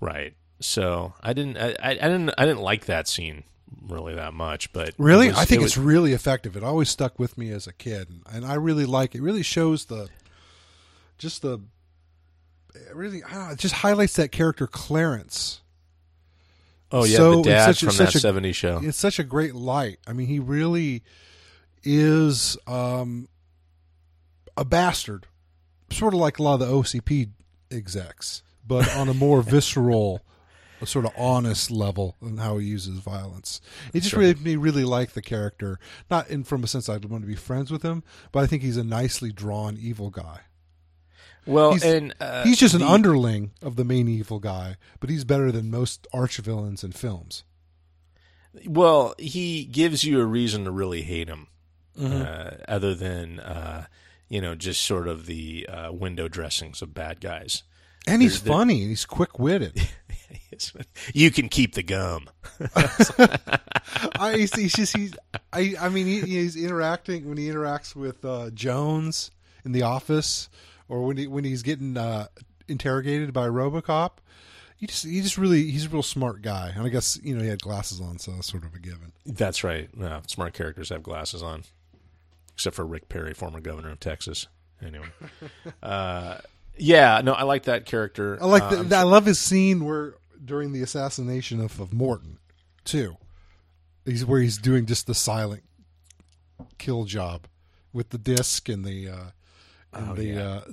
Right. So I didn't like that scene really that much, but really, I think it's really effective. It always stuck with me as a kid, and I really like it. It really shows it just highlights that character Clarence. Oh yeah, so the dad from that 70s show. It's such a great light. I mean, he really is a bastard, sort of like a lot of the OCP execs, but on a more visceral, a sort of honest level in how he uses violence. It just made me really like the character. Not in from a sense I'd want to be friends with him, but I think he's a nicely drawn evil guy. Well, he's just an underling of the main evil guy, but he's better than most archvillains in films. Well, he gives you a reason to really hate him, other than just sort of the window dressings of bad guys. And he's funny. And he's quick-witted. You can keep the gum. He's interacting when he interacts with Jones in the office. Or when he's getting interrogated by RoboCop, he's a real smart guy, and I guess he had glasses on, so that's sort of a given. That's right. No, smart characters have glasses on, except for Rick Perry, former governor of Texas. Anyway, I like that character. I like I love his scene where during the assassination of Morton, too, where he's doing just the silent kill job with the disc and the.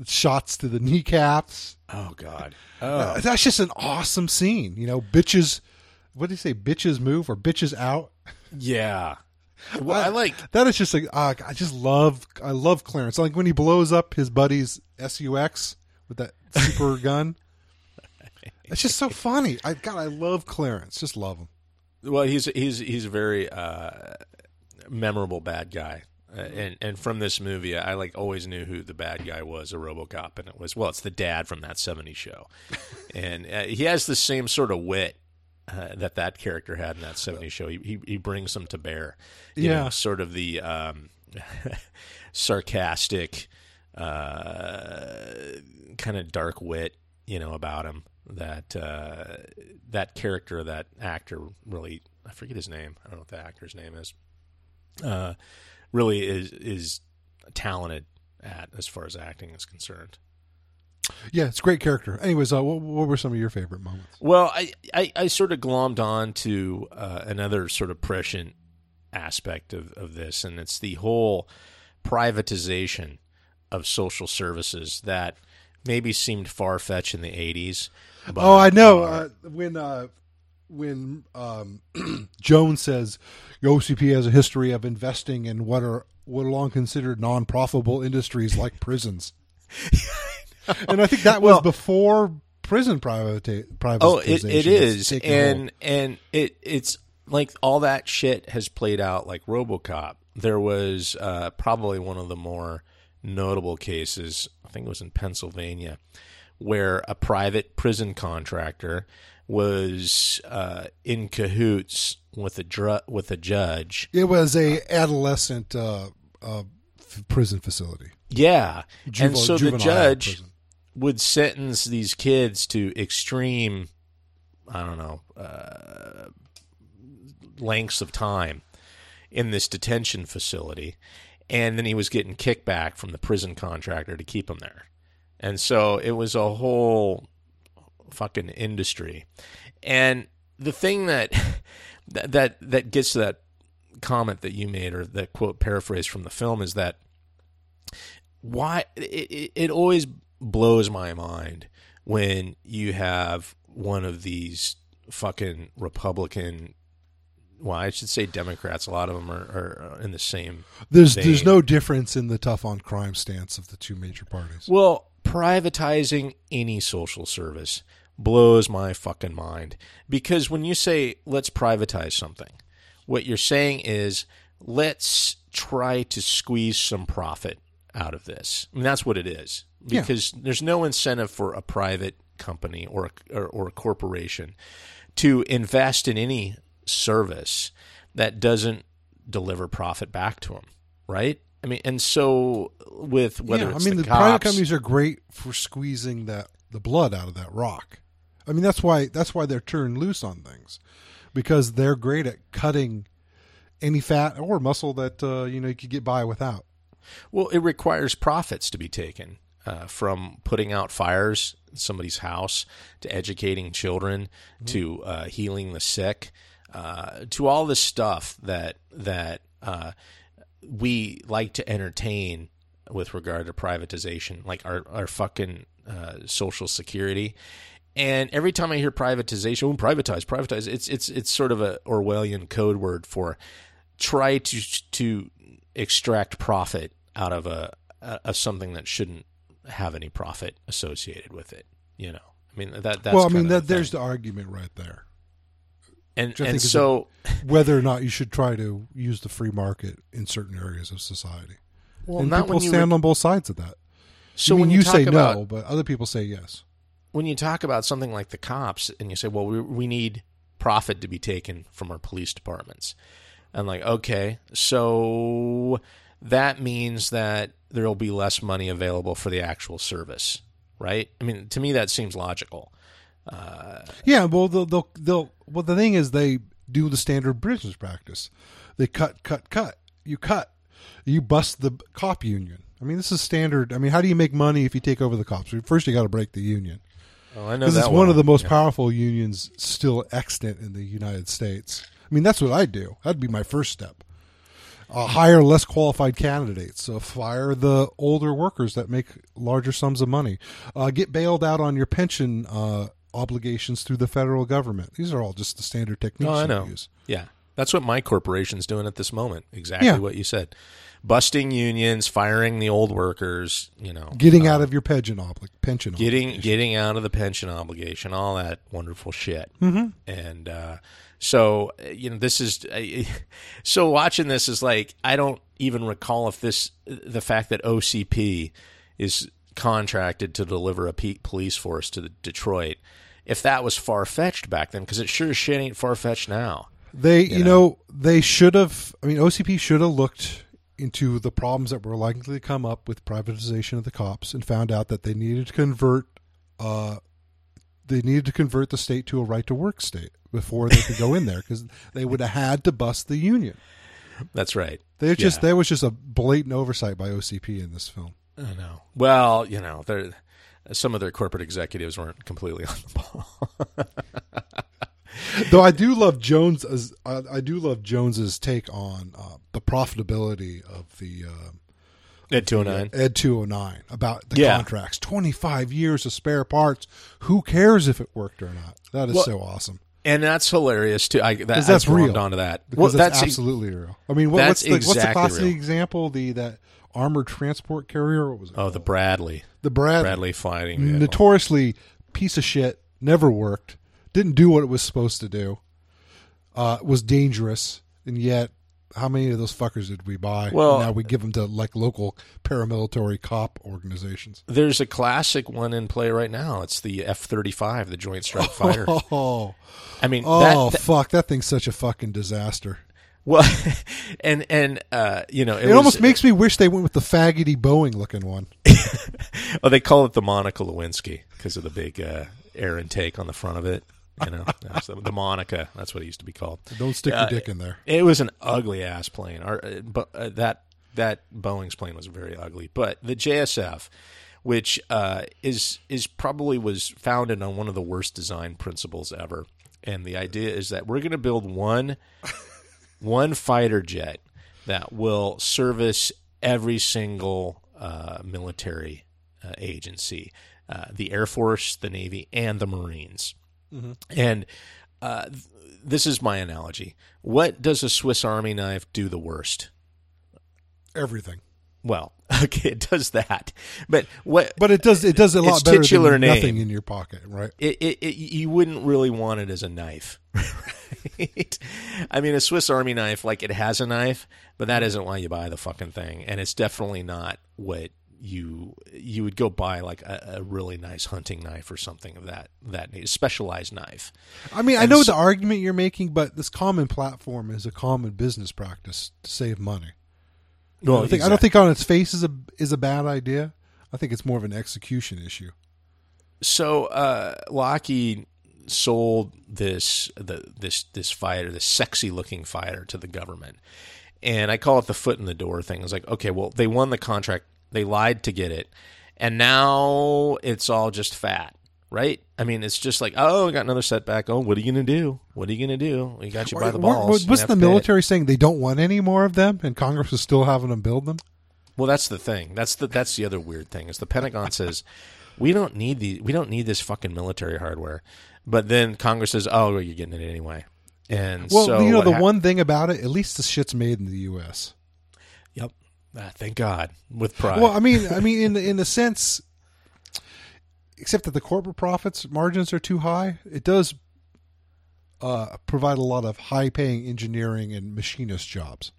Shots to the kneecaps. Oh, God. Oh. That's just an awesome scene. Bitches, what do you say? Bitches move or bitches out? Yeah. Well, I like... That is just like, I love Clarence. Like when he blows up his buddy's SUX with that super gun. It's just so funny. I love Clarence. Just love him. Well, he's very... memorable bad guy. And from this movie, I like always knew who the bad guy was, a RoboCop, and it was, well, it's the dad from that 70s show. And he has the same sort of wit that character had in that 70s show. He brings them to bear. You know, sort of the sarcastic, kind of dark wit, you know, about him that that character, that actor really, I forget his name. I don't know what the actor's name is. Really is talented at as far as acting is concerned. Yeah, it's a great character. Anyways, what were some of your favorite moments? Well, I sort of glommed on to another sort of prescient aspect of this, and it's the whole privatization of social services that maybe seemed far-fetched in the 80s. But, I know. When Jones says OCP has a history of investing in what are long considered non-profitable industries like prisons. And I think that was before prison privatization. Oh, it is. And it's like all that shit has played out like RoboCop. There was probably one of the more notable cases, I think it was in Pennsylvania, where a private prison contractor was in cahoots with a judge. It was a adolescent prison facility. Yeah, and so the judge would sentence these kids to extreme, I don't know, lengths of time in this detention facility, and then he was getting kickback from the prison contractor to keep them there, and so it was a whole fucking industry. And the thing that gets to that comment that you made, or that quote paraphrase from the film, is that why it always blows my mind when you have one of these fucking Republican, well, I should say Democrats, a lot of them are in the same vein. There's no difference in the tough on crime stance of the two major parties. Well, privatizing any social service blows my fucking mind, because when you say let's privatize something, what you're saying is let's try to squeeze some profit out of this. I mean, that's what it is, because there's no incentive for a private company or a corporation to invest in any service that doesn't deliver profit back to them, right? I mean, and so with whether it's the cops, private companies are great for squeezing the blood out of that rock. I mean, that's why they're turned loose on things, because they're great at cutting any fat or muscle that you could get by without. Well, it requires profits to be taken from putting out fires in somebody's house, to educating children, to healing the sick, to all this stuff that we like to entertain with regard to privatization, like our fucking Social Security. And every time I hear privatization, privatize, it's sort of a Orwellian code word for try to extract profit out of a something that shouldn't have any profit associated with it. You know, I mean, that's well, I mean, there's the argument right there. And so whether or not you should try to use the free market in certain areas of society. Well, and people stand on both sides of that. So when you say no, but other people say yes. When you talk about something like the cops and you say, well, we need profit to be taken from our police departments. And like, okay, so that means that there will be less money available for the actual service, right? I mean, to me, that seems logical. Well, the thing is, they do the standard business practice. They cut. You bust the cop union. I mean, this is standard. I mean, how do you make money if you take over the cops? First, you got to break the union. Oh, I know that. This is one of the most powerful unions still extant in the United States. I mean, that's what I do. That'd be my first step. Hire less qualified candidates. So fire the older workers that make larger sums of money. Get bailed out on your pension obligations through the federal government. These are all just the standard techniques you use. Yeah. That's what my corporation's doing at this moment. Exactly what you said. Busting unions, firing the old workers, Getting out of your pension obligation. Getting out of the pension obligation, all that wonderful shit. Mm-hmm. And So, you know, this is, so watching this is like, I don't even recall if this, the fact that OCP is contracted to deliver a police force to Detroit, if that was far-fetched back then, because it sure as shit ain't far-fetched now. They, you know, they should have, I mean, OCP should have looked into the problems that were likely to come up with privatization of the cops and found out that they needed to convert, the state to a right-to-work state before they could go in there, because they would have had to bust the union. That's right. They just there was just a blatant oversight by OCP in this film. I know. Well, you know, some of their corporate executives weren't completely on the ball. Though I do love Jones's take on the profitability of the Ed 209. Ed 209 about the contracts. 25 years of spare parts. Who cares if it worked or not? That is so awesome. And that's hilarious too. That's real. Onto that. Because that's absolutely real. I mean, what's the classic example? That armored transport carrier. What was it called? The Bradley. The Bradley fighting vehicle. Notoriously piece of shit. Never worked. Didn't do what it was supposed to do. Was dangerous, and yet, how many of those fuckers did we buy? Well, now we give them to like local paramilitary cop organizations. There's a classic one in play right now. It's the F-35, the Joint Strike Fighter. Fuck! That thing's such a fucking disaster. Well, and you know, it almost makes me wish they went with the faggoty Boeing looking one. Oh, they call it the Monica Lewinsky because of the big air intake on the front of it. You know, the Monica, that's what it used to be called. Don't stick your dick in there. It was an ugly ass plane. That Boeing's plane was very ugly. But the JSF, which is probably was founded on one of the worst design principles ever. And the idea is that we're going to build one fighter jet that will service every single military agency, the Air Force, the Navy, and the Marines. Mm-hmm. And this is my analogy. What does a Swiss Army knife do the worst? Everything. Well, okay, it does that, but what? But it does a lot better than nothing in your pocket, right? You wouldn't really want it as a knife, right? I mean, a Swiss Army knife, like it has a knife, but that isn't why you buy the fucking thing, and it's definitely not what. You would go buy like a really nice hunting knife or something of that specialized knife. I mean, I know the argument you're making, but this common platform is a common business practice to save money. Well, I don't think on its face is a bad idea. I think it's more of an execution issue. So Lockheed sold this fighter, this sexy looking fighter, to the government, and I call it the foot in the door thing. It's like, okay, well, they won the contract. They lied to get it, and now it's all just fat, right? I mean, it's just like, oh, we got another setback. Oh, what are you going to do? We got you by the balls. What's the military saying? They don't want any more of them, and Congress is still having them build them? Well, that's the thing. That's the other weird thing is the Pentagon says, we don't need this fucking military hardware. But then Congress says, oh, you're getting it anyway. And well, so you know, the one thing about it, at least the shit's made in the U.S. Yep. Ah, thank God, with pride. Well, I mean, in a sense, except that the corporate profits margins are too high, it does provide a lot of high-paying engineering and machinist jobs.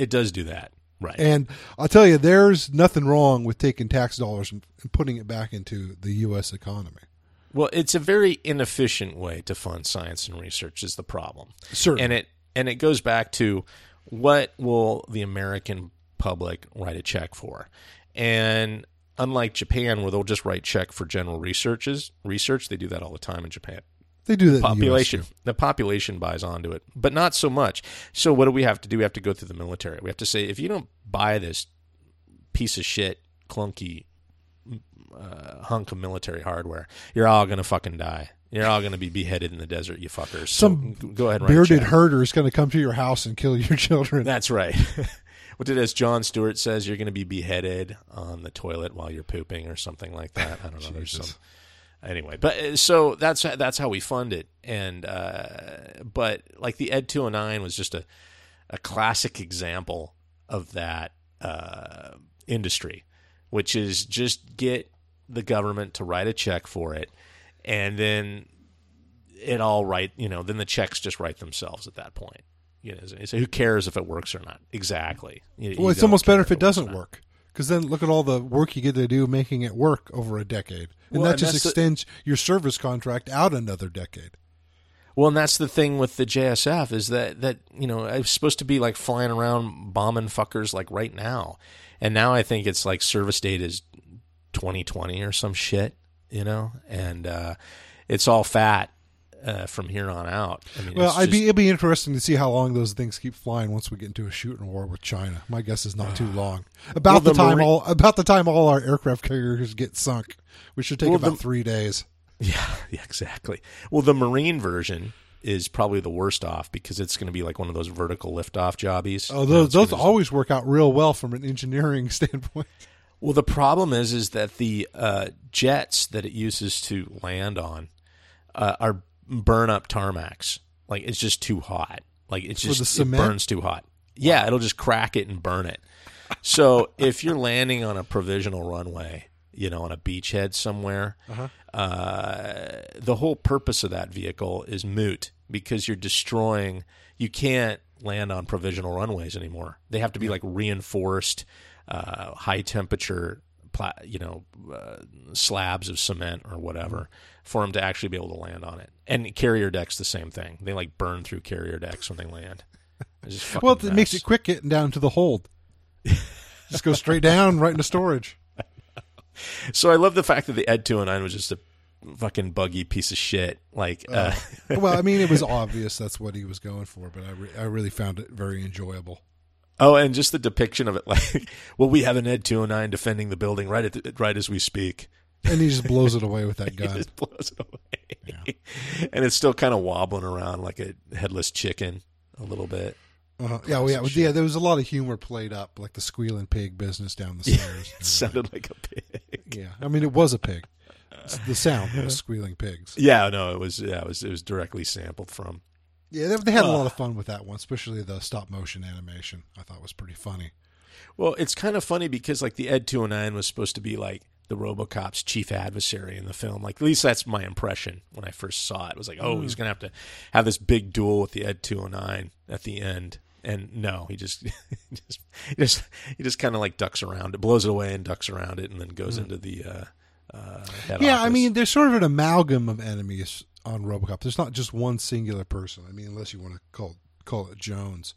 It does do that, right? And I'll tell you, there's nothing wrong with taking tax dollars and putting it back into the U.S. economy. Well, it's a very inefficient way to fund science and research is the problem. Certainly. And it goes back to what will the American public write a check for, and unlike Japan where they'll just write check for general research, they do that all the time in Japan. They do that population in the US too. The population buys onto it, but not so much. So what do we have to do? We have to go through the military. We have to say, if you don't buy this piece of shit clunky hunk of military hardware, you're all gonna fucking die. You're all going to be beheaded in the desert, you fuckers. Some so go ahead and bearded herder is going to come to your house and kill your children. That's right. As John Stewart says, you're going to be beheaded on the toilet while you're pooping or something like that. I don't know. There's some. Anyway, but so that's how we fund it. And but like the Ed 209 was just a classic example of that industry, which is just get the government to write a check for it. And then it all right, you know, then the checks just write themselves at that point. You know, so who cares if it works or not? Exactly. Well, it's almost better if it doesn't work, because then look at all the work you get to do making it work over a decade. And that just extends your service contract out another decade. Well, and that's the thing with the JSF is that you know, I was supposed to be like flying around bombing fuckers like right now. And now I think it's like service date is 2020 or some shit, you know, and it's all fat from here on out. I mean, well, it'd be interesting to see how long those things keep flying once we get into a shooting war with China. My guess is not too long. About the time all our aircraft carriers get sunk, which should take about 3 days. Yeah, exactly. Well, the Marine version is probably the worst off because it's going to be like one of those vertical liftoff jobbies. Oh, those always work out real well from an engineering standpoint. Well, the problem is that the jets that it uses to land on are burn up tarmacs. Like, it's just too hot. Like, it burns too hot. Yeah, it'll just crack it and burn it. So if you're landing on a provisional runway, you know, on a beachhead somewhere, the whole purpose of that vehicle is moot because you're destroying. You can't land on provisional runways anymore. They have to be like reinforced, high temperature, slabs of cement or whatever for them to actually be able to land on it. And carrier decks, the same thing. They like burn through carrier decks when they land. Well, it makes it quick getting down to the hold. Just go straight down right into storage. So I love the fact that the Ed 209 was just a fucking buggy piece of shit. Like, well, I mean, it was obvious that's what he was going for, but I really found it very enjoyable. Oh, and just the depiction of it, like, well, we have an Ed 209 defending the building right as we speak, and he just blows it away with that gun. Yeah. And it's still kind of wobbling around like a headless chicken a little bit. Yeah, there was a lot of humor played up, like the squealing pig business down the stairs. It sounded like a pig. Yeah, I mean, it was a pig. The sound was squealing pigs. Yeah, no, it was directly sampled from. Yeah, they had a lot of fun with that one, especially the stop motion animation. I thought was pretty funny. Well, it's kind of funny because like the Ed 209 was supposed to be like the RoboCop's chief adversary in the film. Like, at least that's my impression when I first saw it. It was like, he's going to have this big duel with the Ed 209 at the end. And no, he just kind of like ducks around it, blows it away and ducks around it, and then goes into the head office. I mean, there's sort of an amalgam of enemies on RoboCop. There's not just one singular person. I mean, unless you want to call it Jones,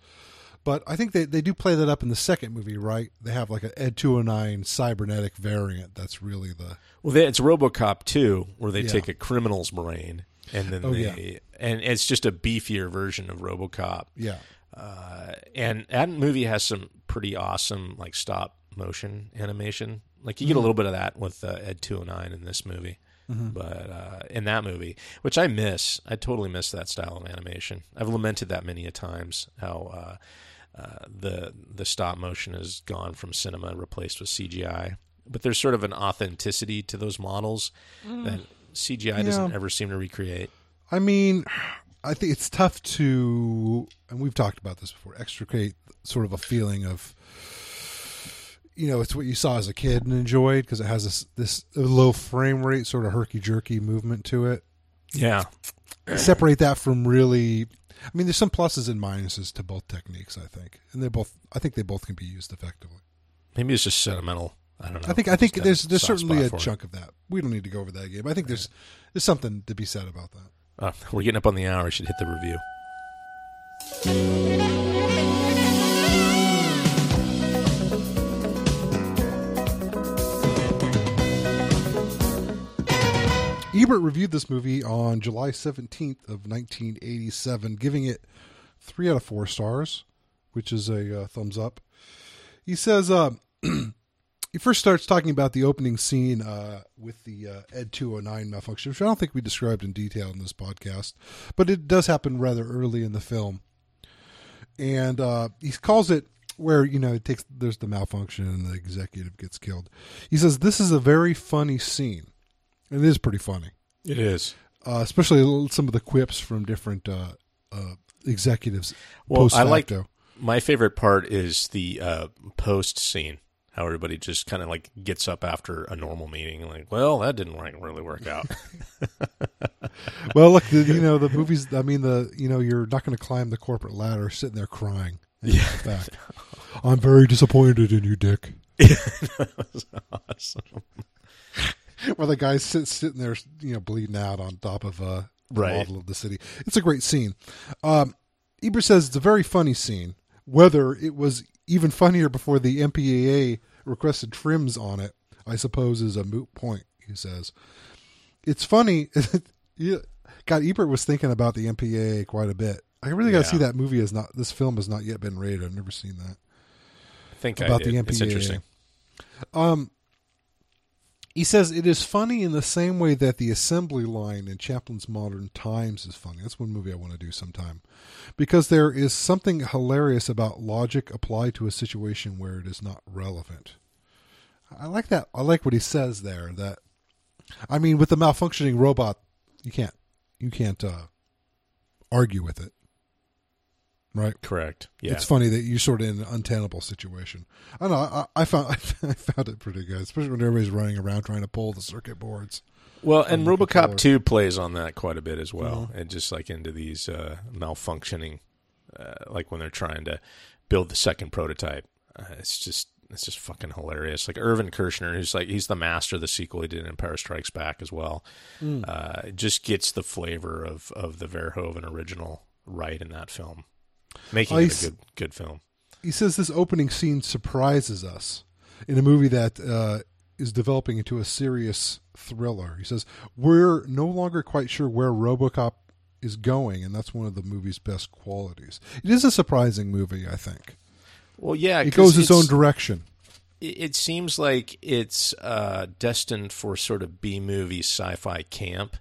but I think they do play that up in the second movie, right? They have like an Ed 209 cybernetic variant. That's really it's RoboCop 2, where they take a criminal's brain and then and it's just a beefier version of RoboCop. Yeah. And that movie has some pretty awesome like stop motion animation. Like you get a little bit of that with Ed 209 in this movie, but in that movie, which I miss, I totally miss that style of animation. I've lamented that many a times how the stop motion is gone from cinema and replaced with CGI. But there's sort of an authenticity to those models that CGI doesn't ever seem to recreate. I mean, I think it's tough to, and we've talked about this before, extricate sort of a feeling of, you know, it's what you saw as a kid and enjoyed because it has this low frame rate, sort of herky-jerky movement to it. Yeah. Separate that from really, I mean, there's some pluses and minuses to both techniques, I think. And I think they both can be used effectively. Maybe it's just sentimental. I don't know. I think there's certainly a chunk of that. We don't need to go over that again, but I think there's something to be said about that. We're getting up on the hour. I should hit the review. Ebert reviewed this movie on July 17th of 1987, giving it 3 out of 4 stars, which is a thumbs up. He says, he first starts talking about the opening scene with the Ed 209 malfunction, which I don't think we described in detail in this podcast, but it does happen rather early in the film. And he calls it where, you know, there's the malfunction and the executive gets killed. He says, this is a very funny scene. And it is pretty funny. It is. Especially some of the quips from different executives. Well, I like, my favorite part is the post scene. How everybody just kind of like gets up after a normal meeting and like, well, that didn't really work out. Well, look, the movies, I mean, you're not going to climb the corporate ladder sitting there crying. Yeah. Back. I'm very disappointed in you, Dick. Yeah, that was awesome. Well, the guy's sitting there, bleeding out on top of the model of the city. It's a great scene. Ebert says it's a very funny scene. Whether it was even funnier before the MPAA requested trims on it, I suppose, is a moot point, he says. It's funny. God, Ebert was thinking about the MPAA quite a bit. I really got to see that movie. This film has not yet been rated. I've never seen that. I think about the MPAA. It's interesting. He says it is funny in the same way that the assembly line in Chaplin's Modern Times is funny. That's one movie I want to do sometime, because there is something hilarious about logic applied to a situation where it is not relevant. I like that. I like what he says there. That, I mean, with the malfunctioning robot, you can't argue with it, right? Correct. Yeah. It's funny that you're sort of in an untenable situation. I don't know. I found it pretty good, especially when everybody's running around trying to pull the circuit boards. Well, and RoboCop 2 plays on that quite a bit as well, and just like into these malfunctioning, like when they're trying to build the second prototype. It's just fucking hilarious. Like Irvin Kershner, who's like, he's the master of the sequel he did in Empire Strikes Back as well. Just gets the flavor of the Verhoeven original right in that film, making it a good film. He says this opening scene surprises us in a movie that is developing into a serious thriller. He says, we're no longer quite sure where RoboCop is going, and that's one of the movie's best qualities. It is a surprising movie, I think. Well, yeah, it goes its own direction. It seems like it's destined for sort of B-movie sci-fi camp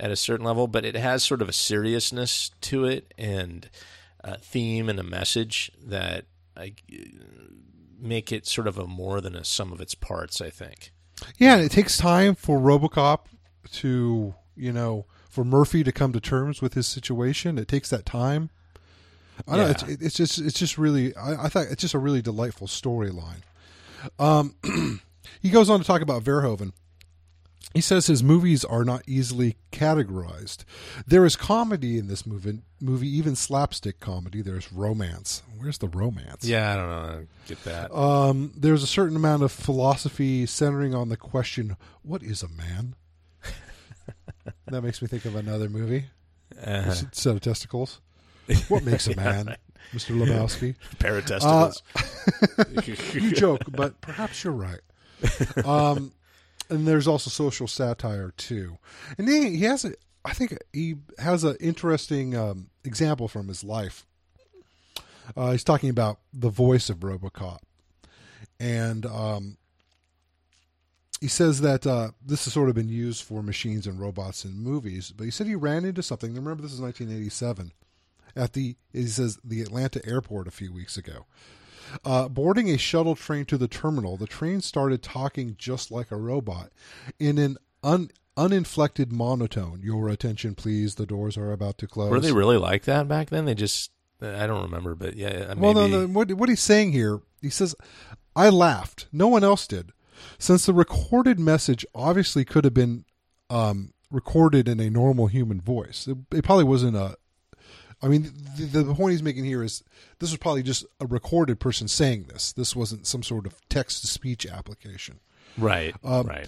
at a certain level, but it has sort of a seriousness to it and a theme and a message that make it sort of a more than a sum of its parts, I think. Yeah, and it takes time for RoboCop to, for Murphy to come to terms with his situation. It takes that time. I don't know, it's just really, I thought it's just a really delightful storyline. He goes on to talk about Verhoeven. He says his movies are not easily categorized. There is comedy in this movie, even slapstick comedy. There's romance. Where's the romance? Yeah, I don't know. I don't get that. There's a certain amount of philosophy centering on the question, what is a man? That makes me think of another movie. Set of testicles. What makes a man, right. Mr. Lebowski? Paratesticles. You joke, but perhaps you're right. And there's also social satire too. And he has an interesting example from his life. He's talking about the voice of RoboCop, and he says that this has sort of been used for machines and robots in movies. But he said he ran into something. Remember, this is 1987. At the Atlanta airport a few weeks ago. Boarding a shuttle train to the terminal, the train started talking just like a robot in an uninflected monotone. Your attention, please. The doors are about to close. Were they really like that back then? They just, I don't remember, but yeah. Maybe. Well, no, what he's saying here, he says, I laughed. No one else did. Since the recorded message obviously could have been recorded in a normal human voice. It probably wasn't the point he's making here is this was probably just a recorded person saying this. This wasn't some sort of text-to-speech application. Right, right.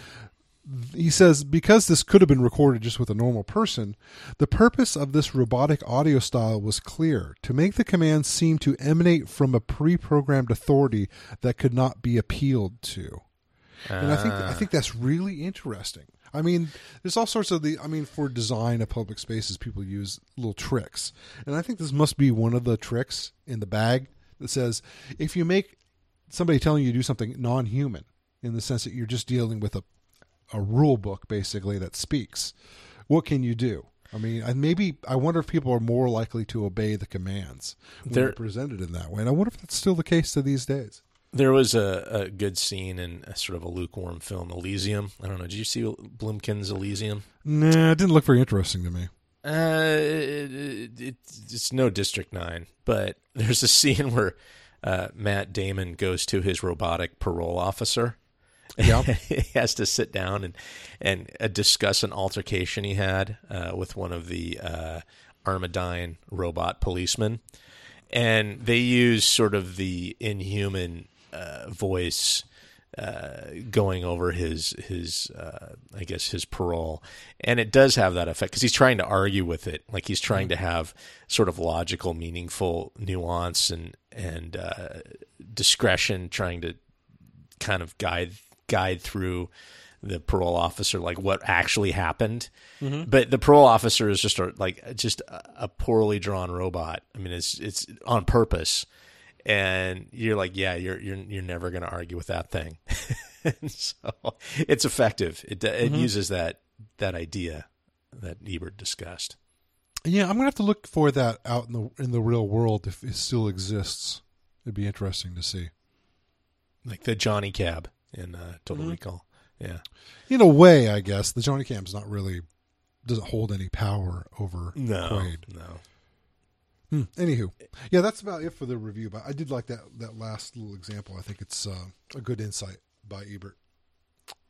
He says, because this could have been recorded just with a normal person, the purpose of this robotic audio style was clear, to make the command seem to emanate from a pre-programmed authority that could not be appealed to. And I think that's really interesting. I mean, there's all sorts of for design of public spaces, people use little tricks. And I think this must be one of the tricks in the bag that says, if you make somebody telling you to do something non-human, in the sense that you're just dealing with a rule book, basically, that speaks, what can you do? I mean, I wonder if people are more likely to obey the commands when they're presented in that way. And I wonder if that's still the case to these days. There was a good scene in a sort of a lukewarm film, Elysium. I don't know. Did you see Blumkin's Elysium? Nah, it didn't look very interesting to me. It's no District 9, but there's a scene where Matt Damon goes to his robotic parole officer Yep. He has to sit down and discuss an altercation he had with one of the Armadine robot policemen. And they use sort of the inhuman voice going over his I guess his parole, and it does have that effect because he's trying to argue with it, like he's trying to have sort of logical, meaningful nuance and discretion, trying to kind of guide through the parole officer, like what actually happened. Mm-hmm. But the parole officer is just a poorly drawn robot. I mean, it's on purpose. And you're like, yeah, you're never going to argue with that thing. So it's effective. It uses that idea that Ebert discussed. Yeah, I'm going to have to look for that out in the real world if it still exists. It'd be interesting to see. Like the Johnny Cab in Total Recall. Yeah. In a way, I guess, the Johnny Cab's not really, doesn't hold any power over Quaid. No. Anywho, yeah, that's about it for the review. But I did like that last little example. I think it's a good insight by Ebert.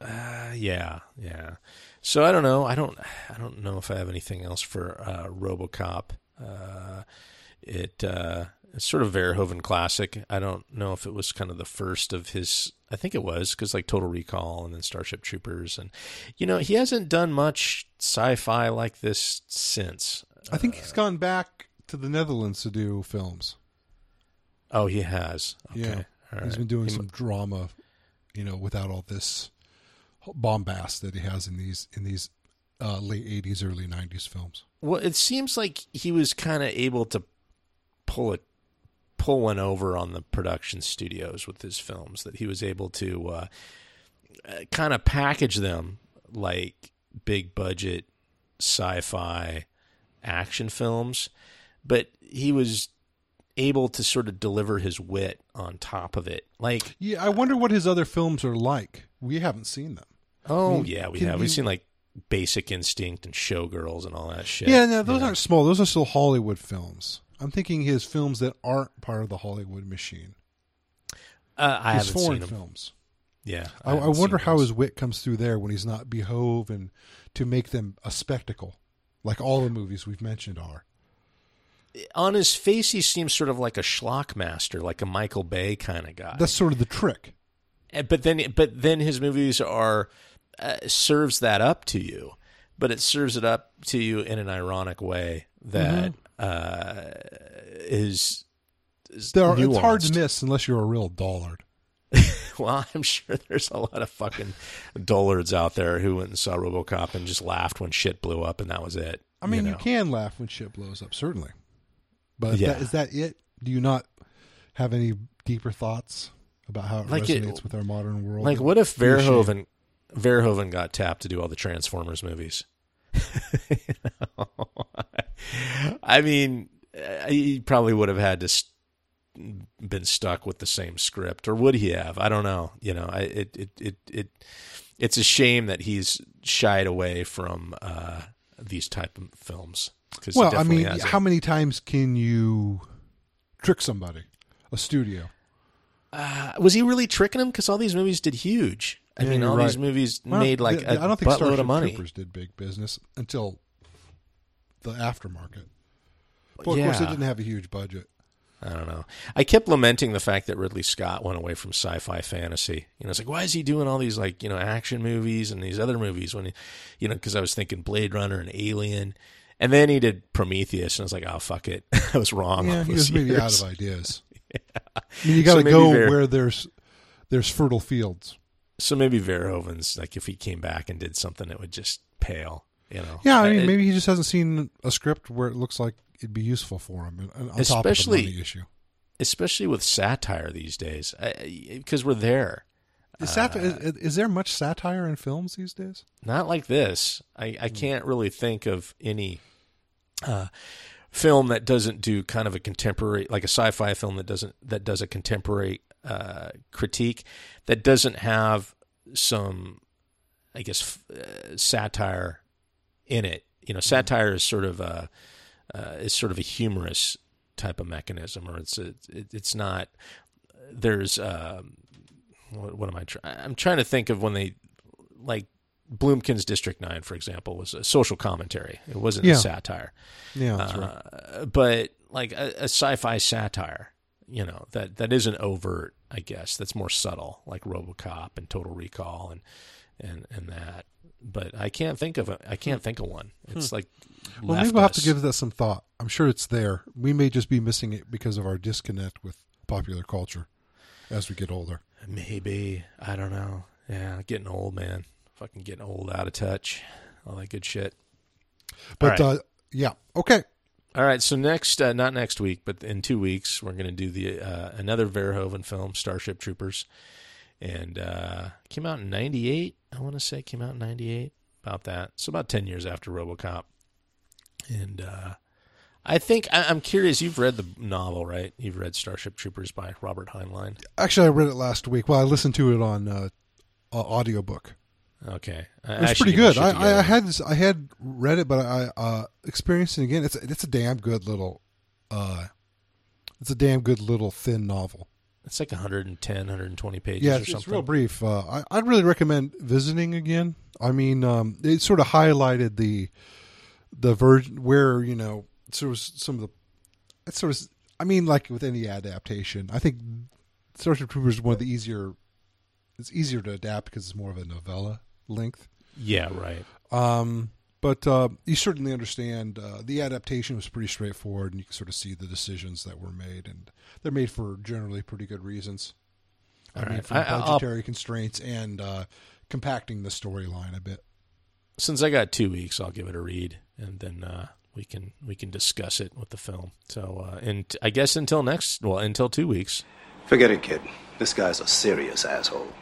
Yeah. So I don't know. I don't know if I have anything else for RoboCop. It's sort of Verhoeven classic. I don't know if it was kind of the first of his. I think it was, because like Total Recall and then Starship Troopers, and he hasn't done much sci-fi like this since. I think he's gone back to the Netherlands to do films. Oh, he has. Okay. Yeah. All right. He's been doing some drama, without all this bombast that he has in these late 80s, early 90s films. Well, it seems like he was kind of able to pull one over on the production studios with his films, that he was able to kind of package them like big budget sci-fi action films. But he was able to sort of deliver his wit on top of it. Like, yeah, I wonder what his other films are like. We haven't seen them. Oh, yeah, we have. We've seen like Basic Instinct and Showgirls and all that shit. Yeah, no, those aren't small. Those are still Hollywood films. I'm thinking his films that aren't part of the Hollywood machine. I haven't seen them. Films. Yeah, I wonder how his wit comes through there when he's not beholden to make them a spectacle, like all the movies we've mentioned are. On his face, he seems sort of like a schlock master, like a Michael Bay kind of guy. That's sort of the trick. But then his movies are serves that up to you, but it serves it up to you in an ironic way that is nuanced. It's hard to miss unless you're a real dullard. Well, I'm sure there's a lot of fucking dullards out there who went and saw RoboCop and just laughed when shit blew up, and that was it. I mean, you can laugh when shit blows up, certainly. But is that it? Do you not have any deeper thoughts about how it resonates with our modern world? Like, what if Verhoeven got tapped to do all the Transformers movies? I mean, he probably would have had to been stuck with the same script, or would he have? I don't know. It's a shame that he's shied away from these type of films. Well, I mean, how many times can you trick somebody, a studio? Was he really tricking them? Because all these movies did huge. I mean, all these movies made like a buttload of money. I don't think Starship Troopers did big business until the aftermarket. But of course, it didn't have a huge budget. I don't know. I kept lamenting the fact that Ridley Scott went away from sci-fi fantasy. It's like, why is he doing all these action movies and these other movies when because I was thinking Blade Runner and Alien. And then he did Prometheus, and I was like, oh, fuck it. I was wrong. Yeah, he was maybe out of ideas. Yeah. I mean, you got to go where there's fertile fields. So maybe Verhoeven's, like, if he came back and did something, it would just pale, Yeah, I mean, maybe he just hasn't seen a script where it looks like it'd be useful for him, on top of the money issue. Especially with satire these days, because we're there. Is there much satire in films these days? Not like this. I can't really think of any film that doesn't do kind of a contemporary, like a sci-fi film that does a contemporary critique that doesn't have some, I guess, satire in it. Satire is sort of a humorous type of mechanism, or it's not. There's what am I trying? I'm trying to think of when they, like, Bloomkin's District 9, for example, was a social commentary. It wasn't a satire. Yeah, that's right. But like a sci-fi satire, you know, that isn't overt, I guess. That's more subtle, like RoboCop and Total Recall and that. But I can't think of one. It's like, well, maybe we'll have to give that some thought. I'm sure it's there. We may just be missing it because of our disconnect with popular culture as we get older. Maybe, I don't know. Yeah, getting old, man. Fucking getting old, out of touch, all that good shit. But right. Okay. All right. So next, not next week, but in 2 weeks, we're going to do the another Verhoeven film, Starship Troopers, and came out in '98. I want to say came out in '98. About that. So about 10 years after RoboCop. And I think I'm curious. You've read the novel, right? You've read Starship Troopers by Robert Heinlein. Actually, I read it last week. Well, I listened to it on audiobook. Okay, it's pretty good. I had read it, but I experienced it again. It's a damn good little, thin novel. It's like 110, 120 pages. Yeah, or something. It's real brief. I'd really recommend visiting again. I mean, it sort of highlighted the version where, you know, sort of some of the. It's sort of, I mean, like with any adaptation, I think Starship Troopers is one of the easier. It's easier to adapt because it's more of a novella length. Yeah, right. But you certainly understand the adaptation was pretty straightforward, and you can sort of see the decisions that were made, and they're made for generally pretty good reasons. I mean, from budgetary constraints and compacting the storyline a bit. Since I got 2 weeks, I'll give it a read, and then we can discuss it with the film. So, and I guess until 2 weeks. Forget it, kid. This guy's a serious asshole.